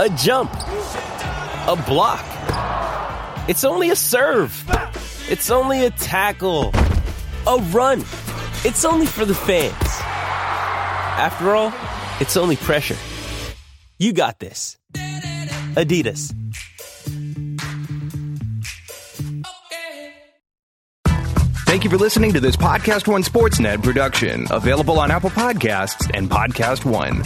A jump. A block. It's only a serve. It's only a tackle. A run. It's only for the fans. After all, it's only pressure. You got this. Adidas. Thank you for listening to this Podcast One Sportsnet production, available on Apple Podcasts and Podcast One.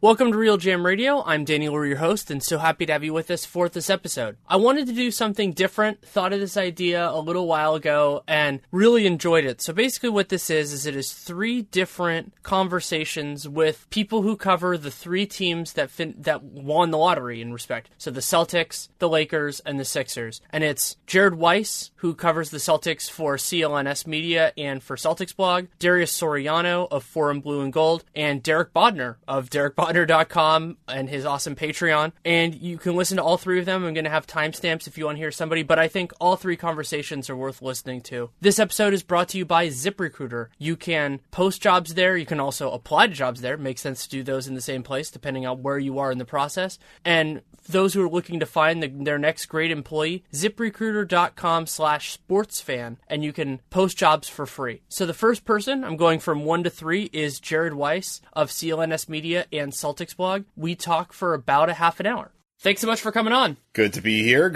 Welcome to RealGM Radio. I'm Danilo, your host, and so happy to have you with us for this episode. I wanted to do something different, thought of this idea a little while ago, and really enjoyed it. So basically what this is it is three different conversations with people who cover the three teams that won the lottery in respect. So the Celtics, the Lakers, and the Sixers. And it's Jared Weiss, who covers the Celtics for CLNS Media and for Celtics Blog, Darius Soriano of Forum Blue and Gold, and Derek Bodner of Derek Bodner. And his awesome Patreon, and you can listen to all three of them. I'm going to have timestamps if you want to hear somebody, but I think all three conversations are worth listening to. This episode is brought to you by ZipRecruiter. You can post jobs there. You can also apply to jobs there. It makes sense to do those in the same place, depending on where you are in the process. And those who are looking to find their next great employee, ZipRecruiter.com/sportsfan, and you can post jobs for free. So the first person, I'm going from 1 to 3, is Jared Weiss of CLNS Media and Celtics Blog. We talk for about a half an hour. Thanks so much for coming on. Good to be here.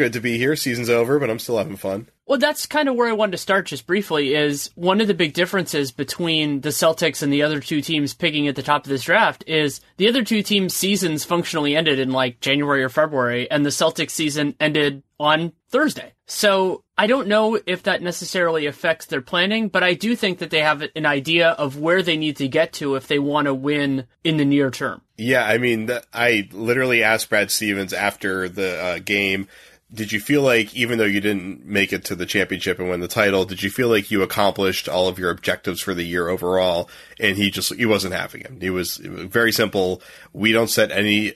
Season's over, but I'm still having fun. Well, that's kind of where I wanted to start just briefly, is one of the big differences between the Celtics and the other two teams picking at the top of this draft is the other two teams' seasons functionally ended in like January or February, and the Celtics season ended on Thursday. So I don't know if that necessarily affects their planning, but I do think that they have an idea of where they need to get to if they want to win in the near term. Yeah, I mean, I literally asked Brad Stevens after the game, did you feel like, even though you didn't make it to the championship and win the title, did you feel like you accomplished all of your objectives for the year overall? And he wasn't having him. It was very simple. We don't set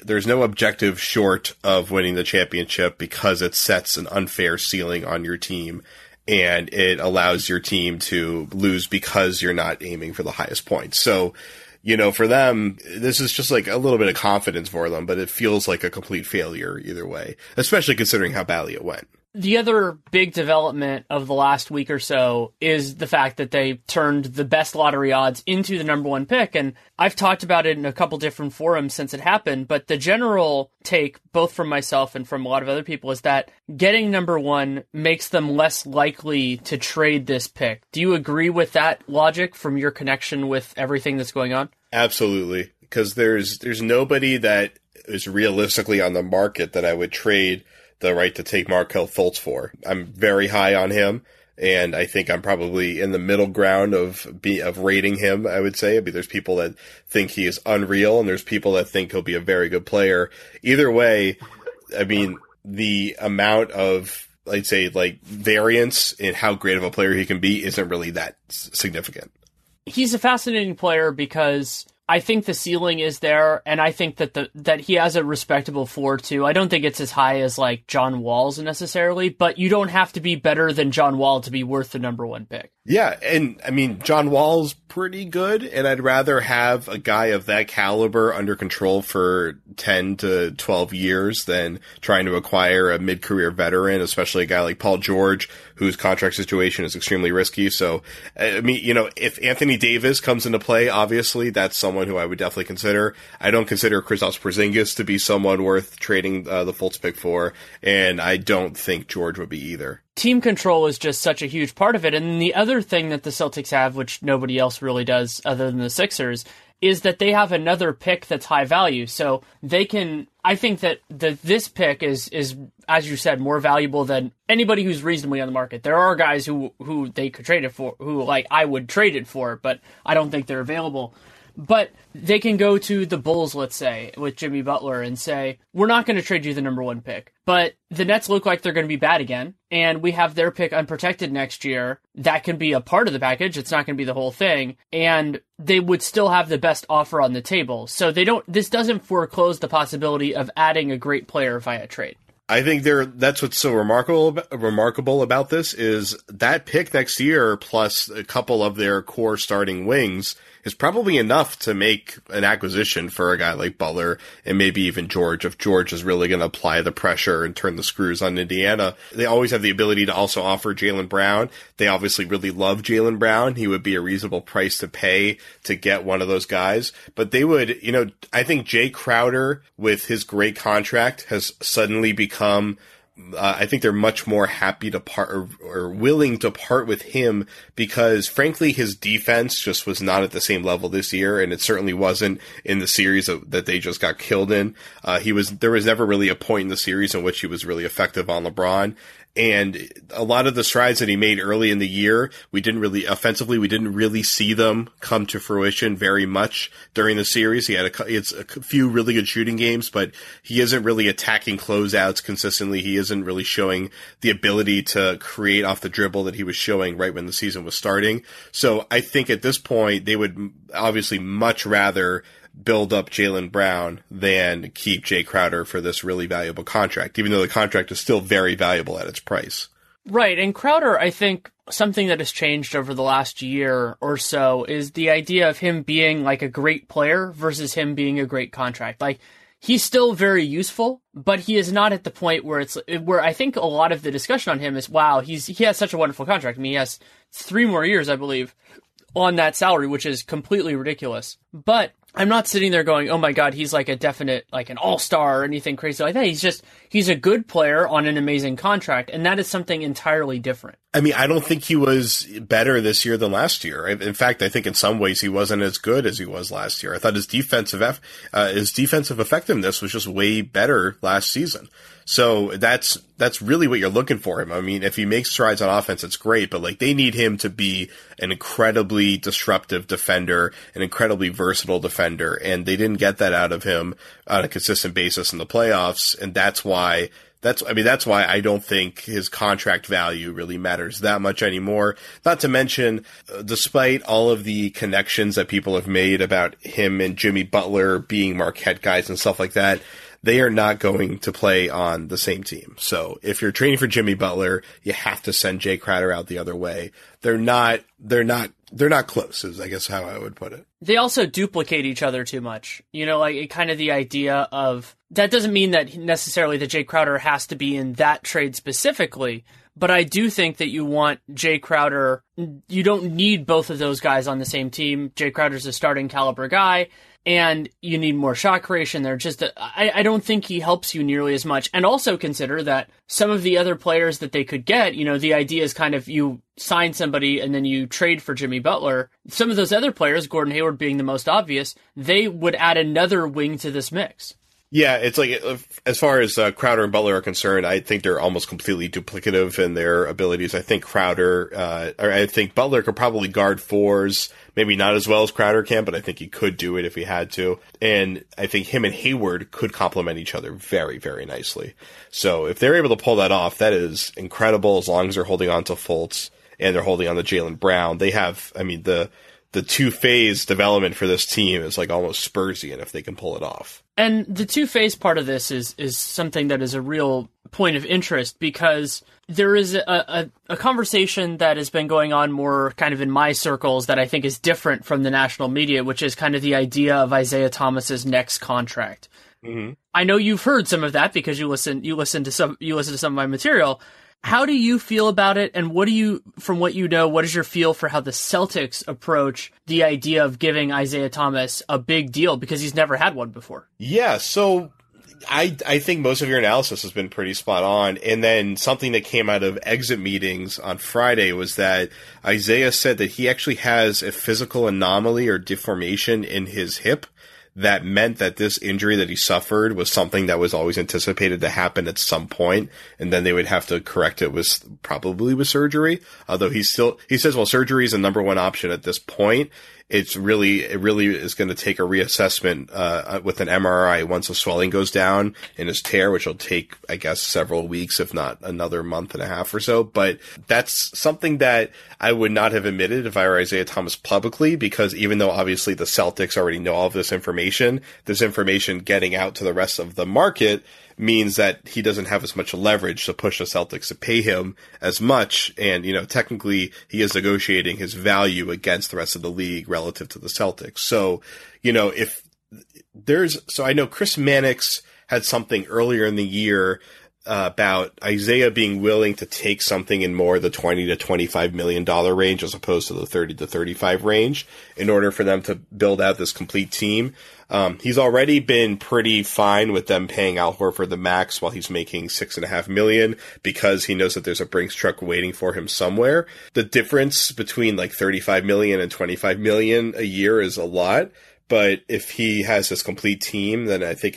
there's no objective short of winning the championship, because it sets an unfair ceiling on your team, and it allows your team to lose because you're not aiming for the highest points. So, you know, for them, this is just like a little bit of confidence for them, but it feels like a complete failure either way, especially considering how badly it went. The other big development of the last week or so is the fact that they turned the best lottery odds into the number one pick. And I've talked about it in a couple different forums since it happened, but the general take, both from myself and from a lot of other people, is that getting number one makes them less likely to trade this pick. Do you agree with that logic from your connection with everything that's going on? Absolutely. Because there's nobody that is realistically on the market that I would trade the right to take Markelle Fultz for. I'm very high on him, and I think I'm probably in the middle ground of rating him, I would say. I mean, there's people that think he is unreal, and there's people that think he'll be a very good player. Either way, I mean, the amount of, I'd say, like, variance in how great of a player he can be isn't really that significant. He's a fascinating player because I think the ceiling is there, and I think that that he has a respectable floor too. I don't think it's as high as like John Wall's necessarily, but you don't have to be better than John Wall to be worth the number one pick. Yeah, and I mean, John Wall's pretty good, and I'd rather have a guy of that caliber under control for 10 to 12 years than trying to acquire a mid-career veteran, especially a guy like Paul George, whose contract situation is extremely risky. So, I mean, you know, if Anthony Davis comes into play, obviously, that's someone who I would definitely consider. I don't consider Kristaps Porzingis to be someone worth trading the Fultz pick for, and I don't think George would be either. Team control is just such a huge part of it. And the other thing that the Celtics have, which nobody else really does other than the Sixers, is that they have another pick that's high value. So they can, I think that this pick is, as you said, more valuable than anybody who's reasonably on the market. There are guys who they could trade it for, who like I would trade it for, but I don't think they're available. But they can go to the Bulls, let's say, with Jimmy Butler and say, we're not going to trade you the number one pick. But the Nets look like they're going to be bad again, and we have their pick unprotected next year. That can be a part of the package. It's not going to be the whole thing. And they would still have the best offer on the table. So this doesn't foreclose the possibility of adding a great player via trade. I think that's what's so remarkable about this is that pick next year plus a couple of their core starting wings is probably enough to make an acquisition for a guy like Butler and maybe even George, if George is really going to apply the pressure and turn the screws on Indiana. They always have the ability to also offer Jaylen Brown. They obviously really love Jaylen Brown. He would be a reasonable price to pay to get one of those guys. But they would, I think Jay Crowder with his great contract has suddenly become I think they're much more happy to part or willing to part with him because, frankly, his defense just was not at the same level this year, and it certainly wasn't in the series that they just got killed in. There was never really a point in the series in which he was really effective on LeBron. And a lot of the strides that he made early in the year, we didn't really see them come to fruition very much during the series. He had a few really good shooting games, but he isn't really attacking closeouts consistently. He isn't really showing the ability to create off the dribble that he was showing right when the season was starting. So I think at this point, they would obviously much rather build up Jaylen Brown than keep Jay Crowder for this really valuable contract, even though the contract is still very valuable at its price. Right. And Crowder, I think something that has changed over the last year or so is the idea of him being like a great player versus him being a great contract. Like, he's still very useful, but he is not at the point where I think a lot of the discussion on him is, wow, he has such a wonderful contract. I mean, he has 3 more years, I believe, on that salary, which is completely ridiculous. But I'm not sitting there going, oh my God, he's like a definite, like an all-star or anything crazy like that. He's a good player on an amazing contract. And that is something entirely different. I mean, I don't think he was better this year than last year. In fact, I think in some ways he wasn't as good as he was last year. I thought his defensive effectiveness was just way better last season. So that's really what you're looking for him. I mean, if he makes strides on offense, it's great, but like they need him to be an incredibly disruptive defender, an incredibly versatile defender, and they didn't get that out of him on a consistent basis in the playoffs, and that's why I don't think his contract value really matters that much anymore. Not to mention, despite all of the connections that people have made about him and Jimmy Butler being Marquette guys and stuff like that, they are not going to play on the same team. So if you're trading for Jimmy Butler, you have to send Jay Crowder out the other way. They're not close, is I guess how I would put it. They also duplicate each other too much. Kind of the idea of, that doesn't mean that necessarily that Jay Crowder has to be in that trade specifically, but I do think that you want Jay Crowder, you don't need both of those guys on the same team. Jay Crowder's a starting caliber guy. And you need more shot creation. I don't think he helps you nearly as much. And also consider that some of the other players that they could get, the idea is kind of you sign somebody and then you trade for Jimmy Butler. Some of those other players, Gordon Hayward being the most obvious, they would add another wing to this mix. Yeah, it's like as far as Crowder and Butler are concerned, I think they're almost completely duplicative in their abilities. I think I think Butler could probably guard fours, maybe not as well as Crowder can, but I think he could do it if he had to. And I think him and Hayward could complement each other very, very nicely. So if they're able to pull that off, that is incredible. As long as they're holding on to Fultz and they're holding on to Jaylen Brown, they have. I mean, the 2-phase development for this team is like almost Spursian if they can pull it off. And the 2-phase part of this is something that is a real point of interest because there is a conversation that has been going on more kind of in my circles that I think is different from the national media, which is kind of the idea of Isaiah Thomas's next contract. Mm-hmm. I know you've heard some of that because you listen to some of my material. How do you feel about it? And what is your feel for how the Celtics approach the idea of giving Isaiah Thomas a big deal? Because he's never had one before. Yeah. So I think most of your analysis has been pretty spot on. And then something that came out of exit meetings on Friday was that Isaiah said that he actually has a physical anomaly or deformation in his hip that meant that this injury that he suffered was something that was always anticipated to happen at some point, and then they would have to correct it with probably with surgery. Although he says, well, surgery is the number one option at this point. It really is going to take a reassessment with an MRI once the swelling goes down in his tear, which will take, I guess, several weeks, if not another month and a half or so. But that's something that I would not have admitted if I were Isaiah Thomas publicly, because even though obviously the Celtics already know all of this information getting out to the rest of the market means that he doesn't have as much leverage to push the Celtics to pay him as much. And, you know, technically he is negotiating his value against the rest of the league relative to the Celtics. So, you know, I know Chris Mannix had something earlier in the year about Isaiah being willing to take something in more the $20 to $25 million range as opposed to the $30 to $35 range in order for them to build out this complete team. He's already been pretty fine with them paying Al Horford the max while he's making $6.5 million because he knows that there's a Brinks truck waiting for him somewhere. The difference between like $35 million and $25 million a year is a lot, but if he has this complete team, then I think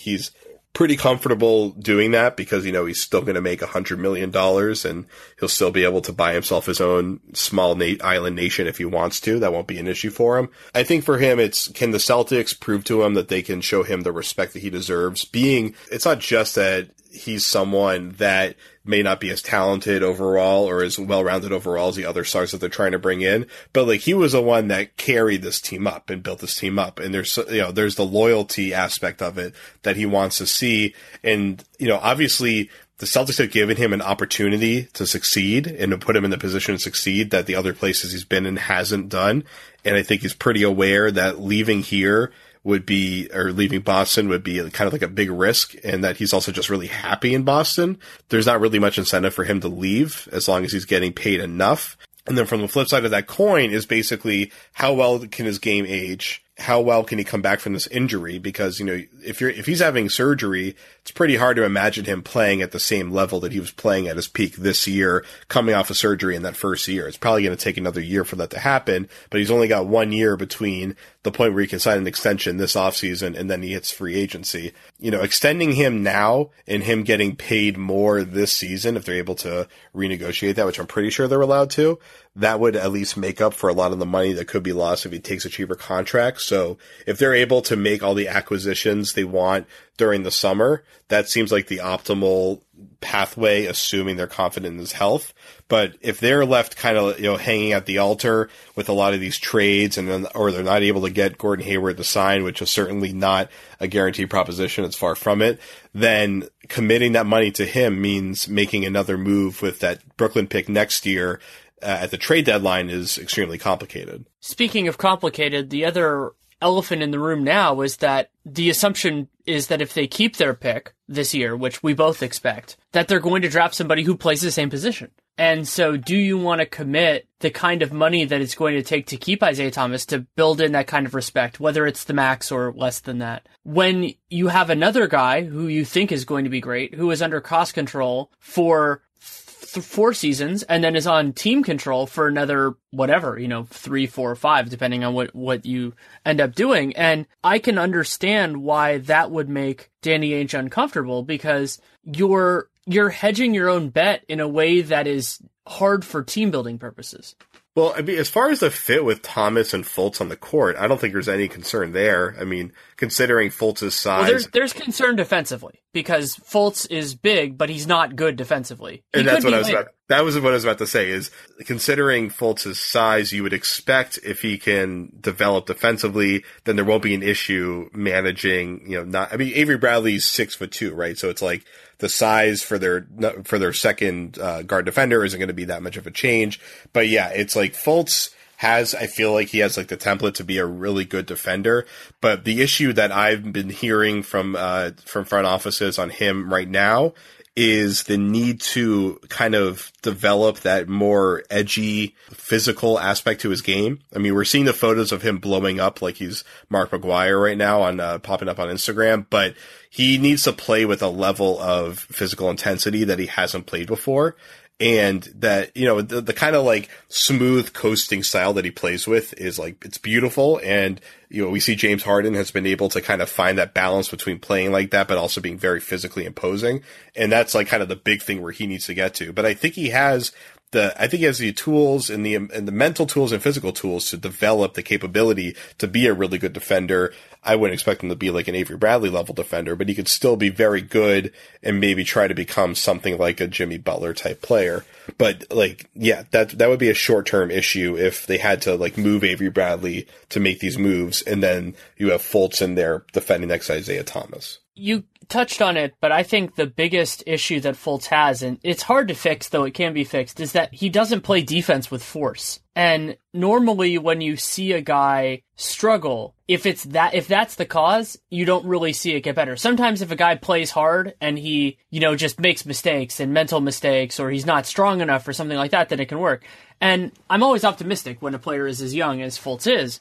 he's pretty comfortable doing that because, you know, he's still going to make $100 million and he'll still be able to buy himself his own small island nation if he wants to. That won't be an issue for him. I think for him, it's can the Celtics prove to him that they can show him the respect that he deserves, being it's not just that he's someone that may not be as talented overall or as well-rounded overall as the other stars that they're trying to bring in. But like, he was the one that carried this team up and built this team up. And there's, you know, there's the loyalty aspect of it that he wants to see. And, you know, obviously the Celtics have given him an opportunity to succeed and to put him in the position to succeed that the other places he's been in hasn't done. And I think he's pretty aware that leaving Boston would be kind of like a big risk, and that he's also just really happy in Boston. There's not really much incentive for him to leave as long as he's getting paid enough. And then from the flip side of that coin is basically how well can his game age? How well can he come back from this injury? Because, you know, if he's having surgery, it's pretty hard to imagine him playing at the same level that he was playing at his peak this year, coming off of surgery in that first year. It's probably going to take another year for that to happen, but he's only got 1 year between the point where he can sign an extension this offseason and then he hits free agency. You know, extending him now and him getting paid more this season, if they're able to renegotiate that, which I'm pretty sure they're allowed to, that would at least make up for a lot of the money that could be lost if he takes a cheaper contract. So if they're able to make all the acquisitions they want during the summer, that seems like the optimal pathway, assuming they're confident in his health. But if they're left kind of, you know, hanging at the altar with a lot of these trades and then, or they're not able to get Gordon Hayward to sign, which is certainly not a guaranteed proposition. It's far from it. Then committing that money to him means making another move with that Brooklyn pick next year at the trade deadline is extremely complicated. Speaking of complicated, the other elephant in the room now is that the assumption is that if they keep their pick this year, which we both expect, that they're going to draft somebody who plays the same position. And so do you want to commit the kind of money that it's going to take to keep Isaiah Thomas to build in that kind of respect, whether it's the max or less than that, when you have another guy who you think is going to be great, who is under cost control for 4 seasons and then is on team control for another, whatever, you know, 3, 4, 5, depending on what you end up doing. And I can understand why that would make Danny Ainge uncomfortable, because you're hedging your own bet in a way that is hard for team building purposes. Well, I mean, as far as the fit with Thomas and Fultz on the court, I don't think there's any concern there. I mean, considering Fultz's size... Well, there's concern defensively, because Fultz is big, but he's not good defensively. That was what I was about to say, is considering Fultz's size, you would expect if he can develop defensively, then there won't be an issue managing, you know, Avery Bradley's 6'2", right? So it's like, the size for their second guard defender isn't going to be that much of a change. But yeah, it's like Fultz has, I feel like he has like the template to be a really good defender. But the issue that I've been hearing from front offices on him right now is the need to kind of develop that more edgy physical aspect to his game. I mean, we're seeing the photos of him blowing up like he's Mark McGuire right now on popping up on Instagram, but he needs to play with a level of physical intensity that he hasn't played before. And that, you know, the kind of like smooth coasting style that he plays with is like, it's beautiful. And, you know, we see James Harden has been able to kind of find that balance between playing like that, but also being very physically imposing. And that's like kind of the big thing where he needs to get to. But I think he has the tools and the mental tools and physical tools to develop the capability to be a really good defender. I wouldn't expect him to be like an Avery Bradley level defender, but he could still be very good and maybe try to become something like a Jimmy Butler type player. But like, yeah, that would be a short-term issue if they had to like move Avery Bradley to make these moves. And then you have Fultz in there defending next to Isaiah Thomas. You touched on it, but I think the biggest issue that Fultz has, and it's hard to fix, though it can be fixed, is that he doesn't play defense with force. And normally when you see a guy struggle, if that's the cause, you don't really see it get better. Sometimes if a guy plays hard and he, you know, just makes mistakes and mental mistakes, or he's not strong enough or something like that, then it can work. And I'm always optimistic when a player is as young as Fultz is,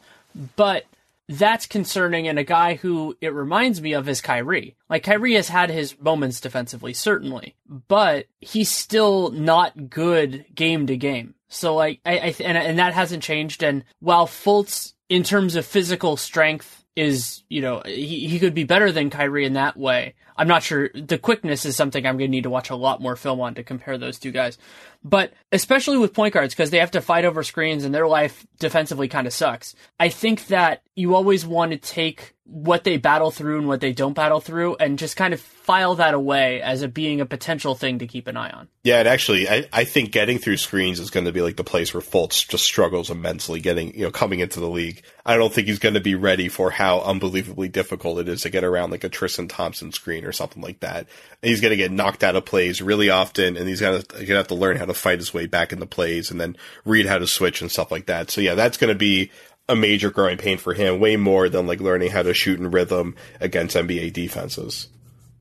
but that's concerning. And a guy who it reminds me of is Kyrie. Like, Kyrie has had his moments defensively, certainly, but he's still not good game to game. So like, and that hasn't changed. And while Fultz, in terms of physical strength, is, you know, he could be better than Kyrie in that way, I'm not sure. The quickness is something I'm going to need to watch a lot more film on to compare those two guys. But especially with point guards, because they have to fight over screens and their life defensively kind of sucks. I think that you always want to take what they battle through and what they don't battle through and just kind of file that away as being a potential thing to keep an eye on. Yeah, and actually, I think getting through screens is going to be like the place where Fultz just struggles immensely getting, you know, coming into the league. I don't think he's going to be ready for how unbelievably difficult it is to get around like a Tristan Thompson screen or something like that. And he's going to get knocked out of plays really often, and he's going to have to learn how to fight his way back into plays and then read how to switch and stuff like that. So yeah, that's going to be a major growing pain for him, way more than like learning how to shoot in rhythm against NBA defenses.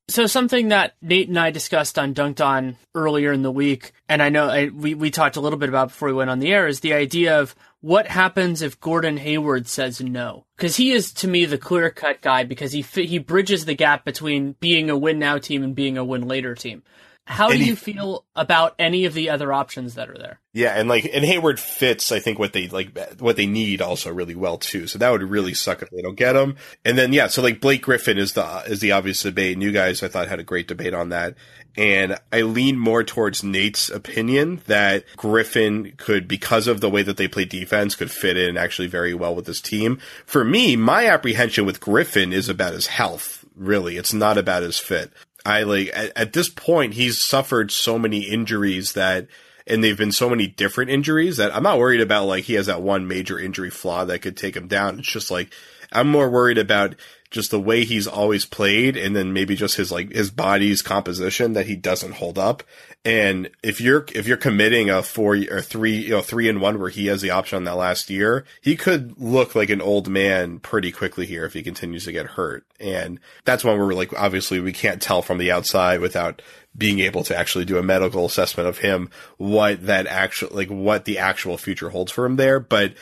So something that Nate and I discussed on Dunked On earlier in the week, and I know we talked a little bit about before we went on the air, is the idea of what happens if Gordon Hayward says no? Because he is, to me, the clear-cut guy, because he bridges the gap between being a win-now team and being a win-later team. How do you feel about any of the other options that are there? Yeah, and Hayward fits, I think, what they need also really well too. So that would really suck if they don't get him. And then yeah, so like Blake Griffin is the obvious debate. And you guys, I thought, had a great debate on that. And I lean more towards Nate's opinion that Griffin could, because of the way that they play defense, could fit in actually very well with this team. For me, my apprehension with Griffin is about his health. Really, it's not about his fit. At this point, he's suffered so many injuries and they've been so many different injuries that I'm not worried about, like, he has that one major injury flaw that could take him down. It's just like, I'm more worried about just the way he's always played, and then maybe just his, like, his body's composition that he doesn't hold up. And if you're committing a 3-1 where he has the option on that last year, he could look like an old man pretty quickly here if he continues to get hurt. And that's one where we're like, obviously we can't tell from the outside without being able to actually do a medical assessment of him, what the actual future holds for him there. But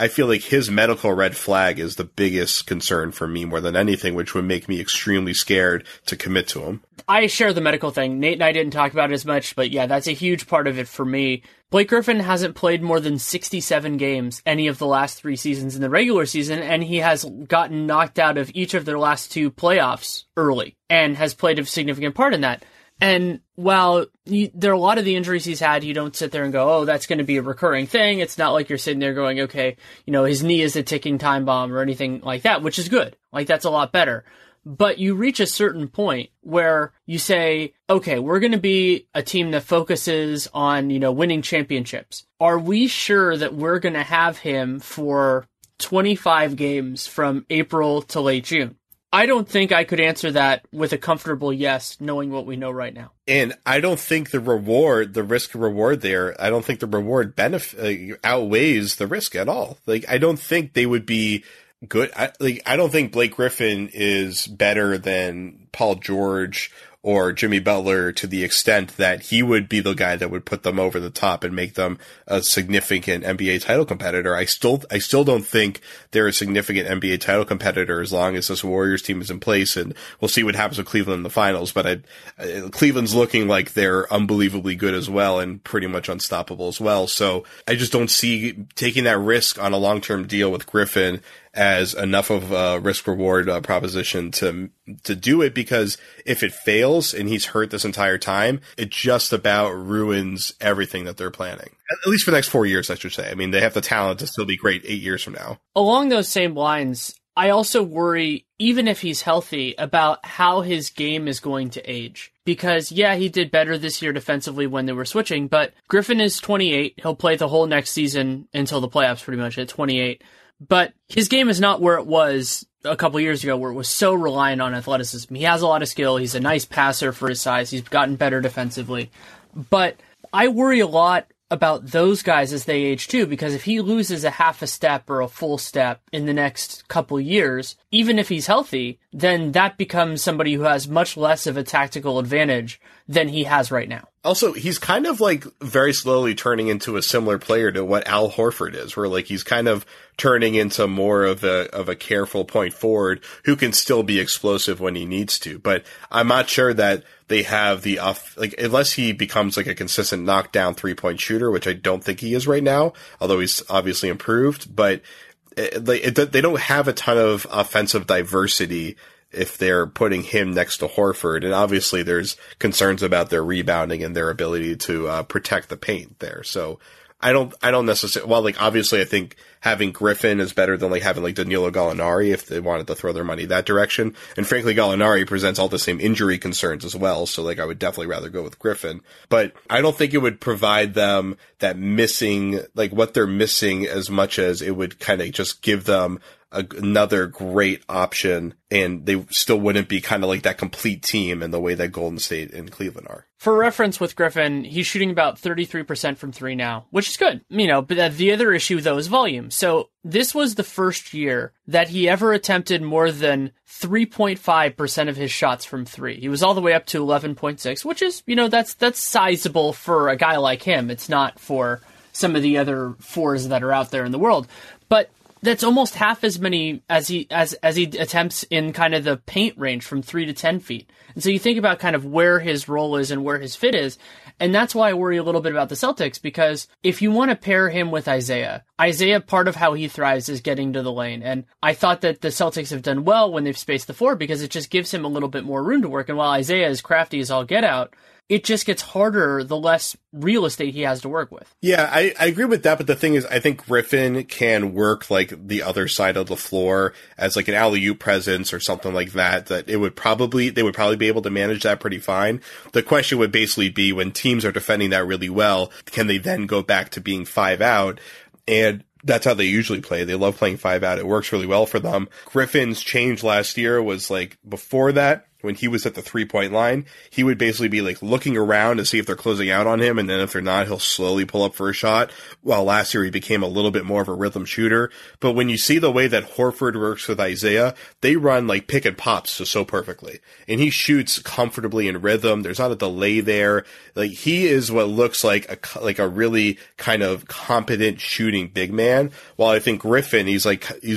I feel like his medical red flag is the biggest concern for me more than anything, which would make me extremely scared to commit to him. I share the medical thing. Nate and I didn't talk about it as much, but yeah, that's a huge part of it for me. Blake Griffin hasn't played more than 67 games any of the last 3 seasons in the regular season, and he has gotten knocked out of each of their last 2 playoffs early and has played a significant part in that. And while there are a lot of the injuries he's had, you don't sit there and go, oh, that's going to be a recurring thing. It's not like you're sitting there going, okay, you know, his knee is a ticking time bomb or anything like that, which is good. Like, that's a lot better. But you reach a certain point where you say, okay, we're going to be a team that focuses on, you know, winning championships. Are we sure that we're going to have him for 25 games from April to late June? I don't think I could answer that with a comfortable yes, knowing what we know right now. And I don't think the risk reward there, I don't think the reward benefit outweighs the risk at all. Like, I don't think they would be good. I don't think Blake Griffin is better than Paul George or Jimmy Butler to the extent that he would be the guy that would put them over the top and make them a significant NBA title competitor. I still don't think they're a significant NBA title competitor as long as this Warriors team is in place, and we'll see what happens with Cleveland in the finals. But Cleveland's looking like they're unbelievably good as well and pretty much unstoppable as well. So I just don't see taking that risk on a long-term deal with Griffin as enough of a risk-reward proposition to do it, because if it fails and he's hurt this entire time, it just about ruins everything that they're planning. At least for the next 4 years, I should say. I mean, they have the talent to still be great 8 years from now. Along those same lines, I also worry, even if he's healthy, about how his game is going to age. Because, yeah, he did better this year defensively when they were switching, but Griffin is 28. He'll play the whole next season until the playoffs, pretty much, at 28. But his game is not where it was a couple years ago, where it was so reliant on athleticism. He has a lot of skill. He's a nice passer for his size. He's gotten better defensively. But I worry a lot about those guys as they age too, because if he loses a half a step or a full step in the next couple years, even if he's healthy, then that becomes somebody who has much less of a tactical advantage than he has right now. Also, he's kind of like very slowly turning into a similar player to what Al Horford is, where like he's kind of turning into more of a careful point forward who can still be explosive when he needs to. But I'm not sure that they have the unless he becomes like a consistent knockdown 3-point shooter, which I don't think he is right now, although he's obviously improved. But they don't have a ton of offensive diversity if they're putting him next to Horford. And obviously there's concerns about their rebounding and their ability to protect the paint there. So I don't necessarily, well, like obviously I think having Griffin is better than like having like Danilo Gallinari if they wanted to throw their money that direction. And frankly, Gallinari presents all the same injury concerns as well. So like I would definitely rather go with Griffin, but I don't think it would provide them that missing, like what they're missing, as much as it would kind of just give them another great option, and they still wouldn't be kind of like that complete team in the way that Golden State and Cleveland are. For reference with Griffin, he's shooting about 33% from three now, which is good, you know, but the other issue though is volume. So this was the first year that he ever attempted more than 3.5% of his shots from three. He was all the way up to 11.6, which is, you know, that's sizable for a guy like him. It's not for some of the other fours that are out there in the world, but that's almost half as many as he attempts in kind of the paint range from 3 to 10 feet. And so you think about kind of where his role is and where his fit is. And that's why I worry a little bit about the Celtics, because if you want to pair him with Isaiah, part of how he thrives is getting to the lane. And I thought that the Celtics have done well when they've spaced the floor, because it just gives him a little bit more room to work. And while Isaiah is crafty as all get out, it just gets harder the less real estate he has to work with. Yeah, I agree with that. But the thing is, I think Griffin can work like the other side of the floor as like an alley-oop presence or something like that, that they would probably be able to manage that pretty fine. The question would basically be, when teams are defending that really well, can they then go back to being five out? And that's how they usually play. They love playing five out. It works really well for them. Griffin's change last year was like, before that, when he was at the 3-point line, he would basically be like looking around to see if they're closing out on him. And then if they're not, he'll slowly pull up for a shot. Well, last year he became a little bit more of a rhythm shooter. But when you see the way that Horford works with Isaiah, they run like pick and pops so perfectly. And he shoots comfortably in rhythm. There's not a delay there. Like, he is what looks like a really kind of competent shooting big man. While I think Griffin, he's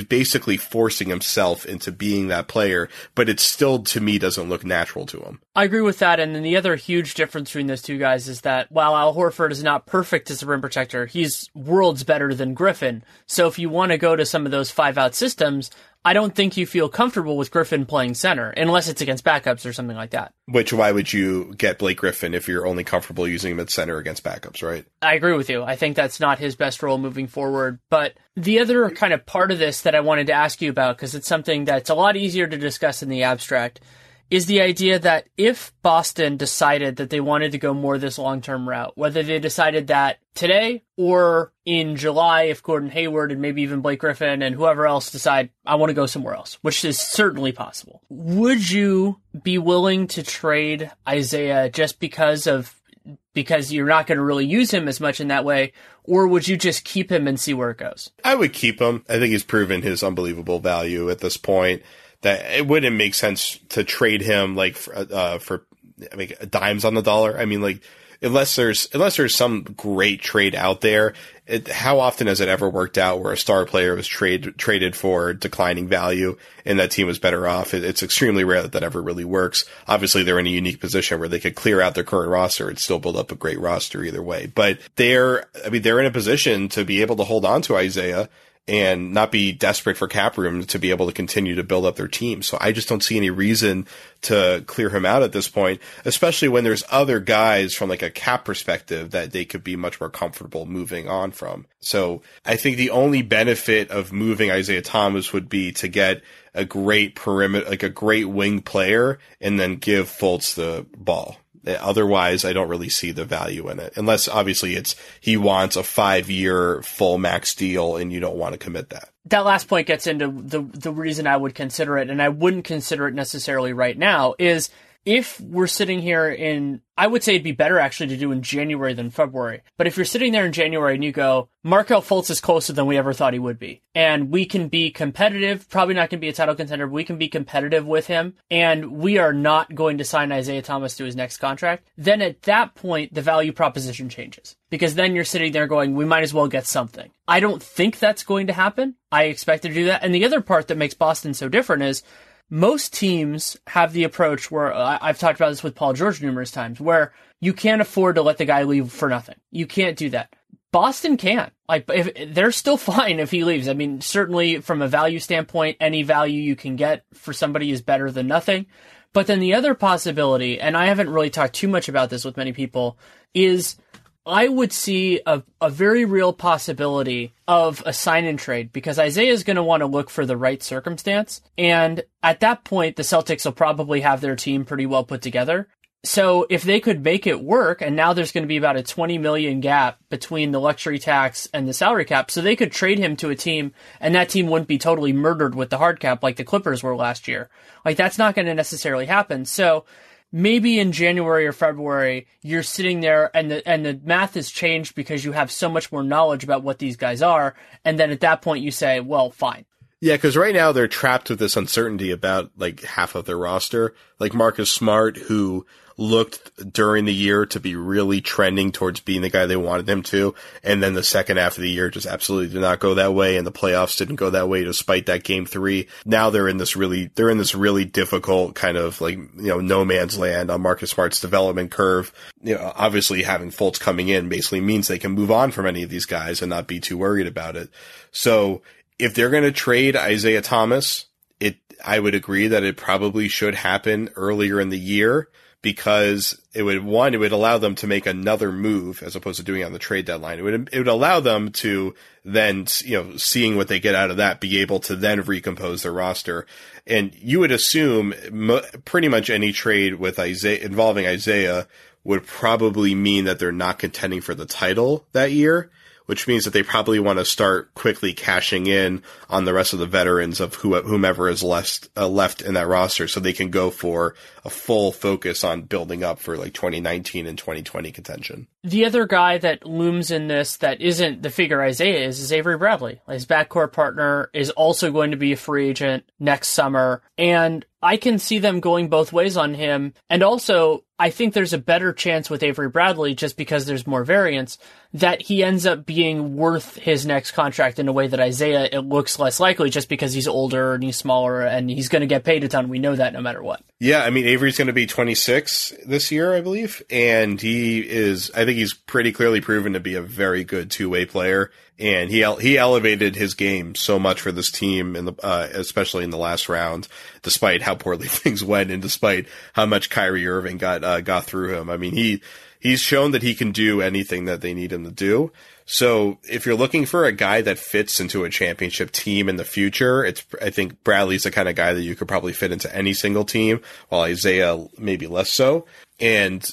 basically forcing himself into being that player, but it still, to me, doesn't look natural to him. I agree with that. And then the other huge difference between those two guys is that while Al Horford is not perfect as a rim protector, he's worlds better than Griffin. So if you want to go to some of those five out systems, I don't think you feel comfortable with Griffin playing center unless it's against backups or something like that. Which, why would you get Blake Griffin if you're only comfortable using him at center against backups, right? I agree with you. I think that's not his best role moving forward. But the other kind of part of this that I wanted to ask you about, because it's something that's a lot easier to discuss in the abstract, is the idea that if Boston decided that they wanted to go more this long-term route, whether they decided that today or in July, if Gordon Hayward and maybe even Blake Griffin and whoever else decide, I want to go somewhere else, which is certainly possible, would you be willing to trade Isaiah just because you're not going to really use him as much in that way, or would you just keep him and see where it goes? I would keep him. I think he's proven his unbelievable value at this point, that it wouldn't make sense to trade him like for I mean, dimes on the dollar. I mean, like, unless there's some great trade out there, how often has it ever worked out where a star player was traded for declining value and that team was better off? It's extremely rare that ever really works. Obviously, they're in a unique position where they could clear out their current roster and still build up a great roster either way. But they're in a position to be able to hold on to Isaiah and not be desperate for cap room to be able to continue to build up their team. So I just don't see any reason to clear him out at this point, especially when there's other guys from like a cap perspective that they could be much more comfortable moving on from. So I think the only benefit of moving Isaiah Thomas would be to get a great perimeter, like a great wing player, and then give Fultz the ball. Otherwise, I don't really see the value in it, unless obviously he wants a 5-year full max deal and you don't want to commit that. That last point gets into the reason I would consider it, and I wouldn't consider it necessarily right now, is if we're sitting here I would say it'd be better actually to do in January than February. But if you're sitting there in January and you go, Markelle Fultz is closer than we ever thought he would be, and we can be competitive, probably not going to be a title contender, but we can be competitive with him, and we are not going to sign Isaiah Thomas to his next contract, then at that point, the value proposition changes. Because then you're sitting there going, we might as well get something. I don't think that's going to happen. I expect to do that. And the other part that makes Boston so different is, most teams have the approach where, I've talked about this with Paul George numerous times, where you can't afford to let the guy leave for nothing. You can't do that. Boston can. Like, if they're still fine if he leaves. I mean, certainly from a value standpoint, any value you can get for somebody is better than nothing. But then the other possibility, and I haven't really talked too much about this with many people, is I would see a very real possibility of a sign and trade, because Isaiah is going to want to look for the right circumstance. And at that point, the Celtics will probably have their team pretty well put together. So if they could make it work, and now there's going to be about a 20 million gap between the luxury tax and the salary cap, so they could trade him to a team and that team wouldn't be totally murdered with the hard cap like the Clippers were last year. Like, that's not going to necessarily happen. So maybe in January or February, you're sitting there and the math has changed because you have so much more knowledge about what these guys are. And then at that point you say, well, fine. Yeah, because right now they're trapped with this uncertainty about like half of their roster. Like Marcus Smart, who looked during the year to be really trending towards being the guy they wanted him to. And then the second half of the year just absolutely did not go that way. And the playoffs didn't go that way despite that Game 3. Now they're in this really difficult kind of like, you know, no man's land on Marcus Smart's development curve. You know, obviously having Fultz coming in basically means they can move on from any of these guys and not be too worried about it. So if they're going to trade Isaiah Thomas, I would agree that it probably should happen earlier in the year, because it would allow them to make another move as opposed to doing it on the trade deadline. It would allow them to then, you know, seeing what they get out of that, be able to then recompose their roster. And you would assume pretty much any trade with Isaiah, involving Isaiah, would probably mean that they're not contending for the title that year, which means that they probably want to start quickly cashing in on the rest of the veterans of whomever is left in that roster, so they can go for a full focus on building up for like 2019 and 2020 contention. The other guy that looms in this that isn't the figure Isaiah is Avery Bradley. His backcourt partner is also going to be a free agent next summer, and I can see them going both ways on him. And also, I think there's a better chance with Avery Bradley, just because there's more variance, that he ends up being worth his next contract in a way that Isaiah, it looks less likely, just because he's older and he's smaller and he's going to get paid a ton. We know that no matter what. Yeah, I mean, Avery's going to be 26 this year, I believe. And I think he's pretty clearly proven to be a very good two-way player. And he elevated his game so much for this team, in the, especially in the last round, despite how poorly things went and despite how much Kyrie Irving got through him. I mean, he's shown that he can do anything that they need him to do. So if you're looking for a guy that fits into a championship team in the future, I think Bradley's the kind of guy that you could probably fit into any single team, while Isaiah maybe less so. And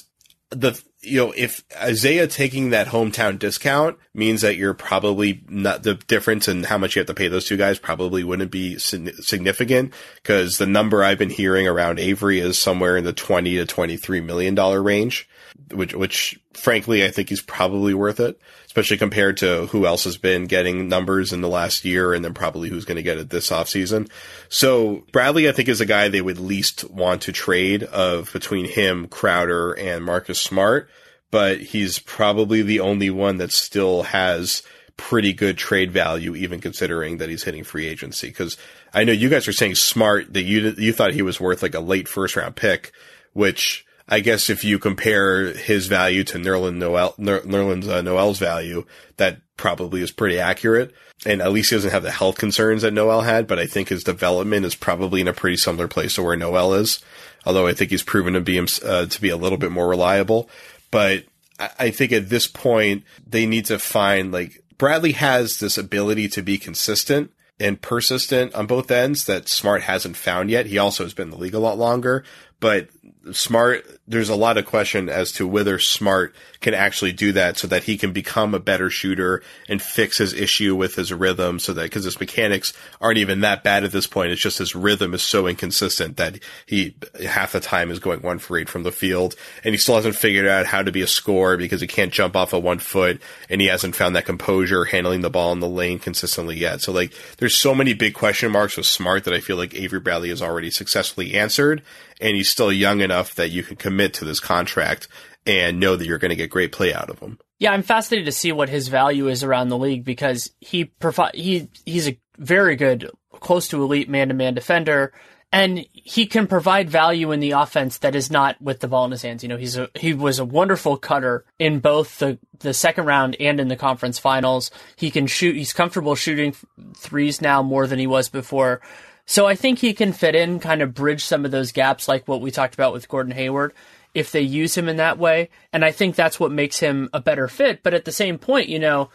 if Isaiah taking that hometown discount means that you're probably not, the difference in how much you have to pay those two guys probably wouldn't be significant, because the number I've been hearing around Avery is somewhere in the $20 to $23 million range. which frankly, I think is probably worth it, especially compared to who else has been getting numbers in the last year and then probably who's going to get it this offseason. So Bradley, I think, is a guy they would least want to trade of between him, Crowder, and Marcus Smart, but he's probably the only one that still has pretty good trade value, even considering that he's hitting free agency. Because I know you guys are saying Smart, that you thought he was worth like a late first round pick, which I guess if you compare his value to Nerlens Noel's value, that probably is pretty accurate. And at least he doesn't have the health concerns that Noel had, but I think his development is probably in a pretty similar place to where Noel is. Although I think he's proven to be a little bit more reliable. But I think at this point they need to find, like, Bradley has this ability to be consistent and persistent on both ends that Smart hasn't found yet. He also has been in the league a lot longer, but Smart, there's a lot of question as to whether Smart can actually do that so that he can become a better shooter and fix his issue with his rhythm, so that, because his mechanics aren't even that bad at this point. It's just his rhythm is so inconsistent that he half the time is going 1 for 8 from the field, and he still hasn't figured out how to be a scorer because he can't jump off of 1 foot, and he hasn't found that composure handling the ball in the lane consistently yet. So, like, there's so many big question marks with Smart that I feel like Avery Bradley has already successfully answered, and he's still young enough that you can commit to this contract and know that you're going to get great play out of him. Yeah, I'm fascinated to see what his value is around the league, because he's a very good, close to elite man-to-man defender, and he can provide value in the offense that is not with the ball in his hands. You know, he was a wonderful cutter in both the second round and in the conference finals. He can shoot. He's comfortable shooting threes now more than he was before. So I think he can fit in, kind of bridge some of those gaps, like what we talked about with Gordon Hayward, if they use him in that way. And I think that's what makes him a better fit. But at the same point, you know,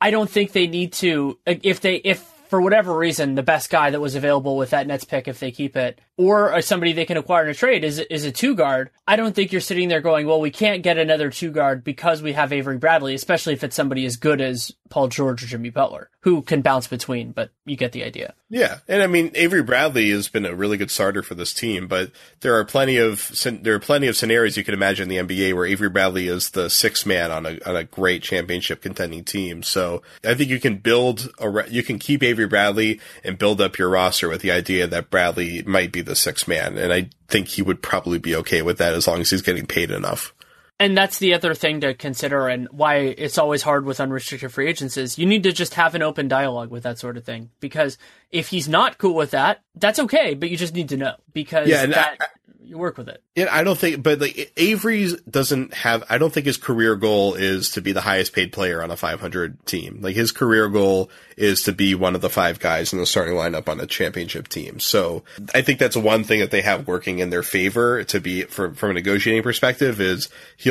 I don't think they need to, if for whatever reason, the best guy that was available with that Nets pick, if they keep it, or somebody they can acquire in a trade is a two guard. I don't think you're sitting there going, well, we can't get another two guard because we have Avery Bradley, especially if it's somebody as good as Paul George or Jimmy Butler, who can bounce between, but you get the idea. Yeah. And I mean, Avery Bradley has been a really good starter for this team, but there are plenty of scenarios you can imagine in the NBA where Avery Bradley is the sixth man on a great championship contending team. So I think you can keep Avery Bradley and build up your roster with the idea that Bradley might be the sixth man. And I think he would probably be okay with that as long as he's getting paid enough. And that's the other thing to consider, and why it's always hard with unrestricted free agents is you need to just have an open dialogue with that sort of thing. Because if he's not cool with that, that's okay, but you just need to know, because you work with it. Yeah, I don't think, but like Avery's doesn't have, I don't think his career goal is to be the highest paid player on a 500 team. Like, his career goal is to be one of the five guys in the starting lineup on a championship team. So I think that's one thing that they have working in their favor to be, from a negotiating perspective, is I think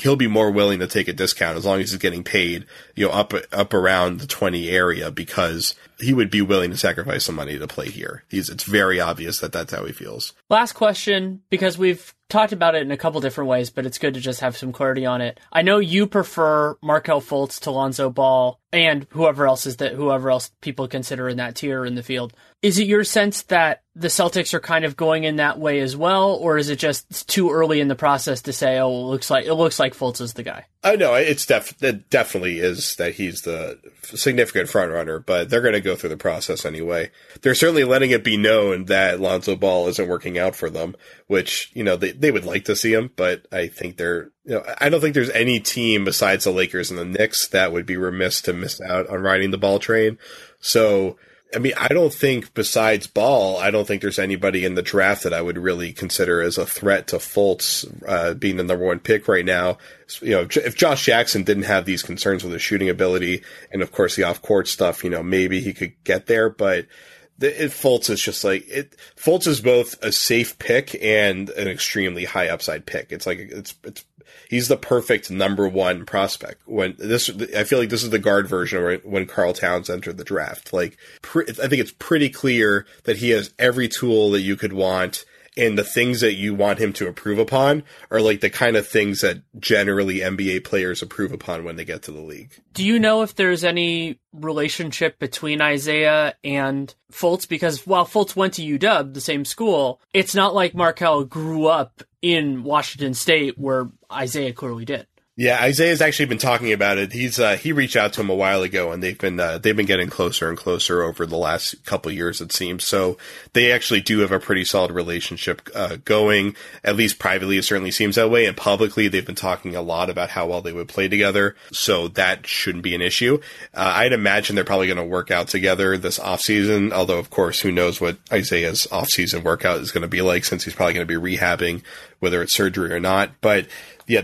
he'll be more willing to take a discount as long as he's getting paid, you know, up around the 20 area, because he would be willing to sacrifice some money to play here. It's very obvious that that's how he feels. Last question, because we've talked about it in a couple different ways, but it's good to just have some clarity on it. I know you prefer Markelle Fultz to Lonzo Ball and whoever else people consider in that tier in the field. Is it your sense that the Celtics are kind of going in that way as well, or is it just too early in the process to say, oh, it looks like Fultz is the guy? I know it definitely is that he's the significant front runner, but they're going to go through the process anyway. They're certainly letting it be known that Lonzo Ball isn't working out for them, which, you know, they would like to see him, but I think I don't think there's any team besides the Lakers and the Knicks that would be remiss to miss out on riding the Ball train. So, I mean, I don't think besides Ball, I don't think there's anybody in the draft that I would really consider as a threat to Fultz being the number one pick right now. You know, if Josh Jackson didn't have these concerns with his shooting ability and, of course, the off-court stuff, you know, maybe he could get there, but Fultz is just like it. Fultz is both a safe pick and an extremely high upside pick. It's like he's the perfect number one prospect. I feel like this is the guard version of when Karl Towns entered the draft. Like, I think it's pretty clear that he has every tool that you could want, and the things that you want him to improve upon are like the kind of things that generally NBA players improve upon when they get to the league. Do you know if there's any relationship between Isaiah and Fultz? Because while Fultz went to UW, the same school, it's not like Markelle grew up in Washington State, where Isaiah clearly did. Yeah, Isaiah's actually been talking about it. He's he reached out to him a while ago, and they've been getting closer and closer over the last couple of years, it seems. So they actually do have a pretty solid relationship going. At least privately, it certainly seems that way. And publicly, they've been talking a lot about how well they would play together. So that shouldn't be an issue. I'd imagine they're probably going to work out together this offseason. Although, of course, who knows what Isaiah's offseason workout is going to be like, since he's probably going to be rehabbing, whether it's surgery or not. But yeah,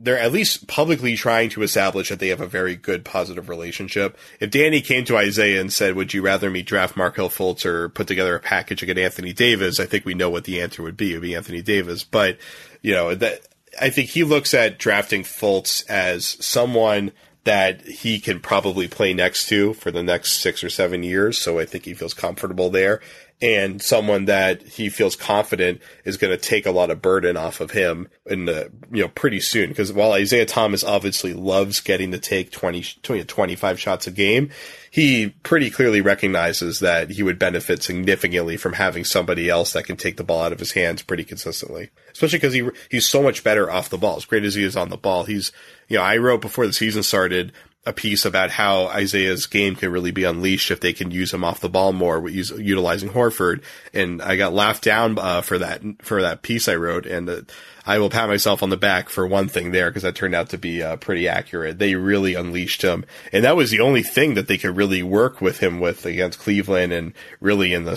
they're at least publicly trying to establish that they have a very good, positive relationship. If Danny came to Isaiah and said, would you rather me draft Markelle Fultz or put together a package to get Anthony Davis? I think we know what the answer would be. It would be Anthony Davis. But, you know, that I think he looks at drafting Fultz as someone that he can probably play next to for the next 6 or 7 years. So I think he feels comfortable there. And someone that he feels confident is going to take a lot of burden off of him in the, you know, pretty soon. Because while Isaiah Thomas obviously loves getting to take 20 to 25 shots a game, he pretty clearly recognizes that he would benefit significantly from having somebody else that can take the ball out of his hands pretty consistently, especially because he's so much better off the ball. As great as he is on the ball, he's, you know, I wrote before the season started a piece about how Isaiah's game can really be unleashed if they can use him off the ball more, utilizing Horford. And I got laughed down for that piece I wrote. And I will pat myself on the back for one thing there, because that turned out to be pretty accurate. They really unleashed him. And that was the only thing that they could really work with him with against Cleveland, and really in the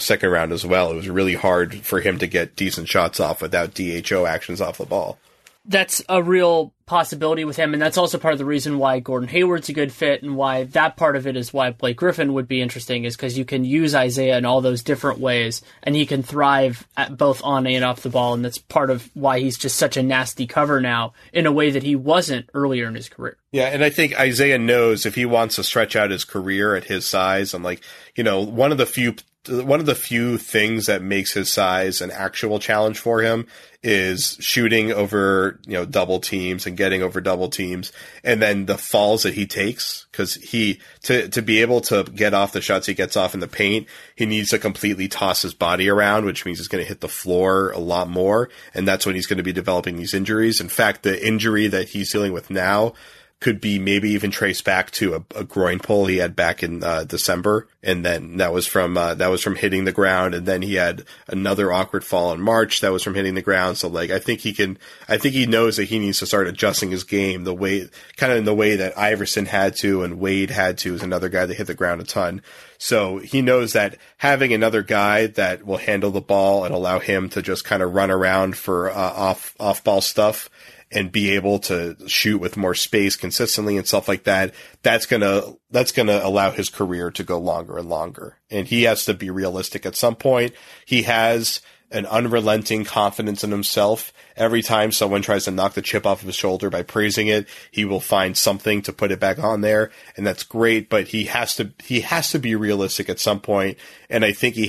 second round as well. It was really hard for him to get decent shots off without DHO actions off the ball. That's a real possibility with him, and that's also part of the reason why Gordon Hayward's a good fit, and why that part of it is why Blake Griffin would be interesting, is because you can use Isaiah in all those different ways, and he can thrive at both on and off the ball, and that's part of why he's just such a nasty cover now in a way that he wasn't earlier in his career. Yeah, and I think Isaiah knows if he wants to stretch out his career at his size, and like, you know, one of the few things that makes his size an actual challenge for him is shooting over, you know, double teams and getting over double teams, and then the falls that he takes, because to be able to get off the shots he gets off in the paint, he needs to completely toss his body around, which means he's going to hit the floor a lot more, and that's when he's going to be developing these injuries. In fact, the injury that he's dealing with now could be maybe even traced back to a groin pull he had back in December. And then that was from hitting the ground. And then he had another awkward fall in March. That was from hitting the ground. So like, I think he knows that he needs to start adjusting his game in the way that Iverson had to, and Wade had to, is another guy that hit the ground a ton. So he knows that having another guy that will handle the ball and allow him to just kind of run around for off ball stuff, and be able to shoot with more space consistently and stuff like that, that's going to allow his career to go longer and longer. And he has to be realistic at some point. He has an unrelenting confidence in himself. Every time someone tries to knock the chip off of his shoulder by praising it, he will find something to put it back on there. And that's great, but he has to be realistic at some point. And I think he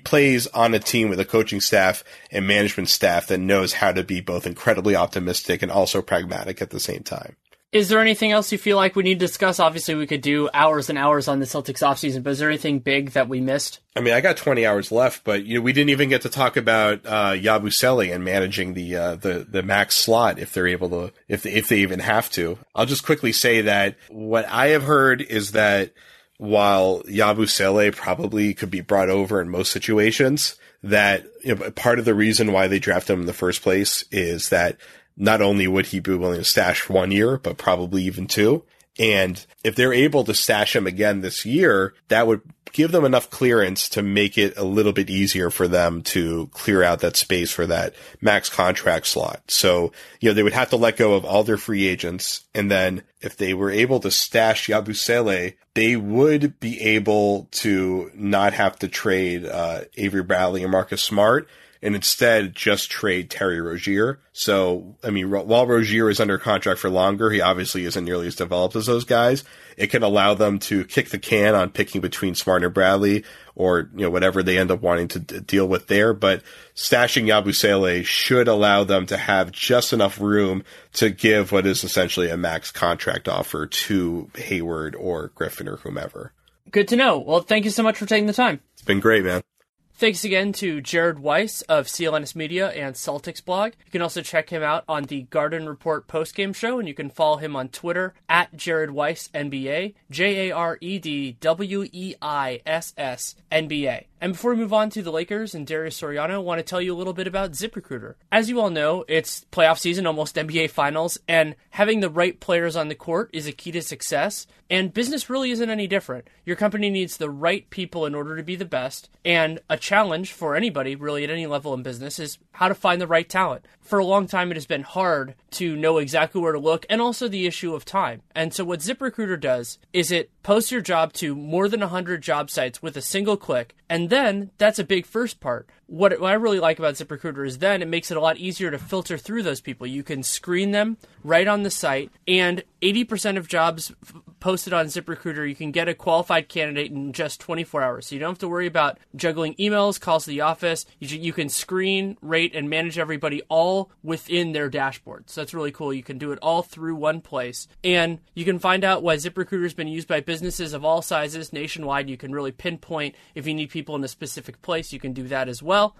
plays on a team with a coaching staff and management staff that knows how to be both incredibly optimistic and also pragmatic at the same time. Is there anything else you feel like we need to discuss? Obviously, we could do hours and hours on the Celtics offseason, but is there anything big that we missed? I mean, I got 20 hours left, but you know, we didn't even get to talk about Yabusele and managing the max slot if they're able to, if they even have to. I'll just quickly say that what I have heard is that while Yabusele probably could be brought over in most situations, that, you know, part of the reason why they drafted him in the first place is that not only would he be willing to stash for 1 year, but probably even 2. And if they're able to stash him again this year, that would give them enough clearance to make it a little bit easier for them to clear out that space for that max contract slot. So, you know, they would have to let go of all their free agents. And then if they were able to stash Yabusele, they would be able to not have to trade Avery Bradley and Marcus Smart, and instead just trade Terry Rozier. So, I mean, while Rozier is under contract for longer, he obviously isn't nearly as developed as those guys. It can allow them to kick the can on picking between Smart and Bradley, or, you know, whatever they end up wanting to deal with there. But stashing Yabusele should allow them to have just enough room to give what is essentially a max contract offer to Hayward or Griffin or whomever. Good to know. Well, thank you so much for taking the time. It's been great, man. Thanks again to Jared Weiss of CLNS Media and Celtics Blog. You can also check him out on the Garden Report postgame show, and you can follow him on Twitter at Jared Weiss NBA, JaredWeiss NBA. And before we move on to the Lakers and Darius Soriano, I want to tell you a little bit about ZipRecruiter. As you all know, it's playoff season, almost NBA Finals, and having the right players on the court is a key to success, and business really isn't any different. Your company needs the right people in order to be the best, and a challenge for anybody really at any level in business is how to find the right talent. For a long time, it has been hard to know exactly where to look, and also the issue of time. And so what ZipRecruiter does is it posts your job to more than 100 job sites with a single click, and then that's a big first part. What I really like about ZipRecruiter is then it makes it a lot easier to filter through those people. You can screen them right on the site, and 80% of jobs posted on ZipRecruiter, you can get a qualified candidate in just 24 hours. So you don't have to worry about juggling emails, calls to the office. You can screen, rate, and manage everybody all within their dashboard. So that's really cool. You can do it all through one place. And you can find out why ZipRecruiter has been used by businesses of all sizes nationwide. You can really pinpoint if you need people in a specific place. You can do that as well.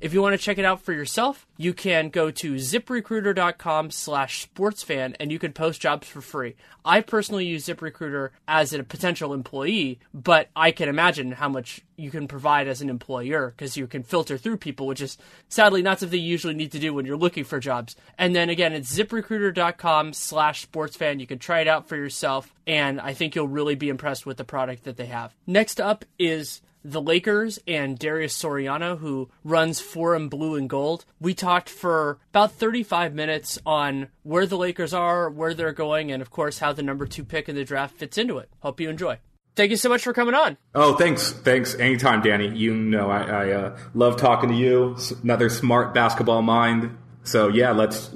If you want to check it out for yourself, you can go to ZipRecruiter.com/sportsfan, and you can post jobs for free. I personally use ZipRecruiter as a potential employee, but I can imagine how much you can provide as an employer because you can filter through people, which is sadly not something you usually need to do when you're looking for jobs. And then again, it's ZipRecruiter.com/sportsfan. You can try it out for yourself, and I think you'll really be impressed with the product that they have. Next up is the Lakers and Darius Soriano, who runs Forum Blue and Gold. We talked for about 35 minutes on where the Lakers are, where they're going, and of course how the number 2 pick in the draft fits into it. Hope you enjoy. Thank you so much for coming on. Oh, thanks. Anytime, Danny. You know I love talking to you. Another smart basketball mind. So yeah, let's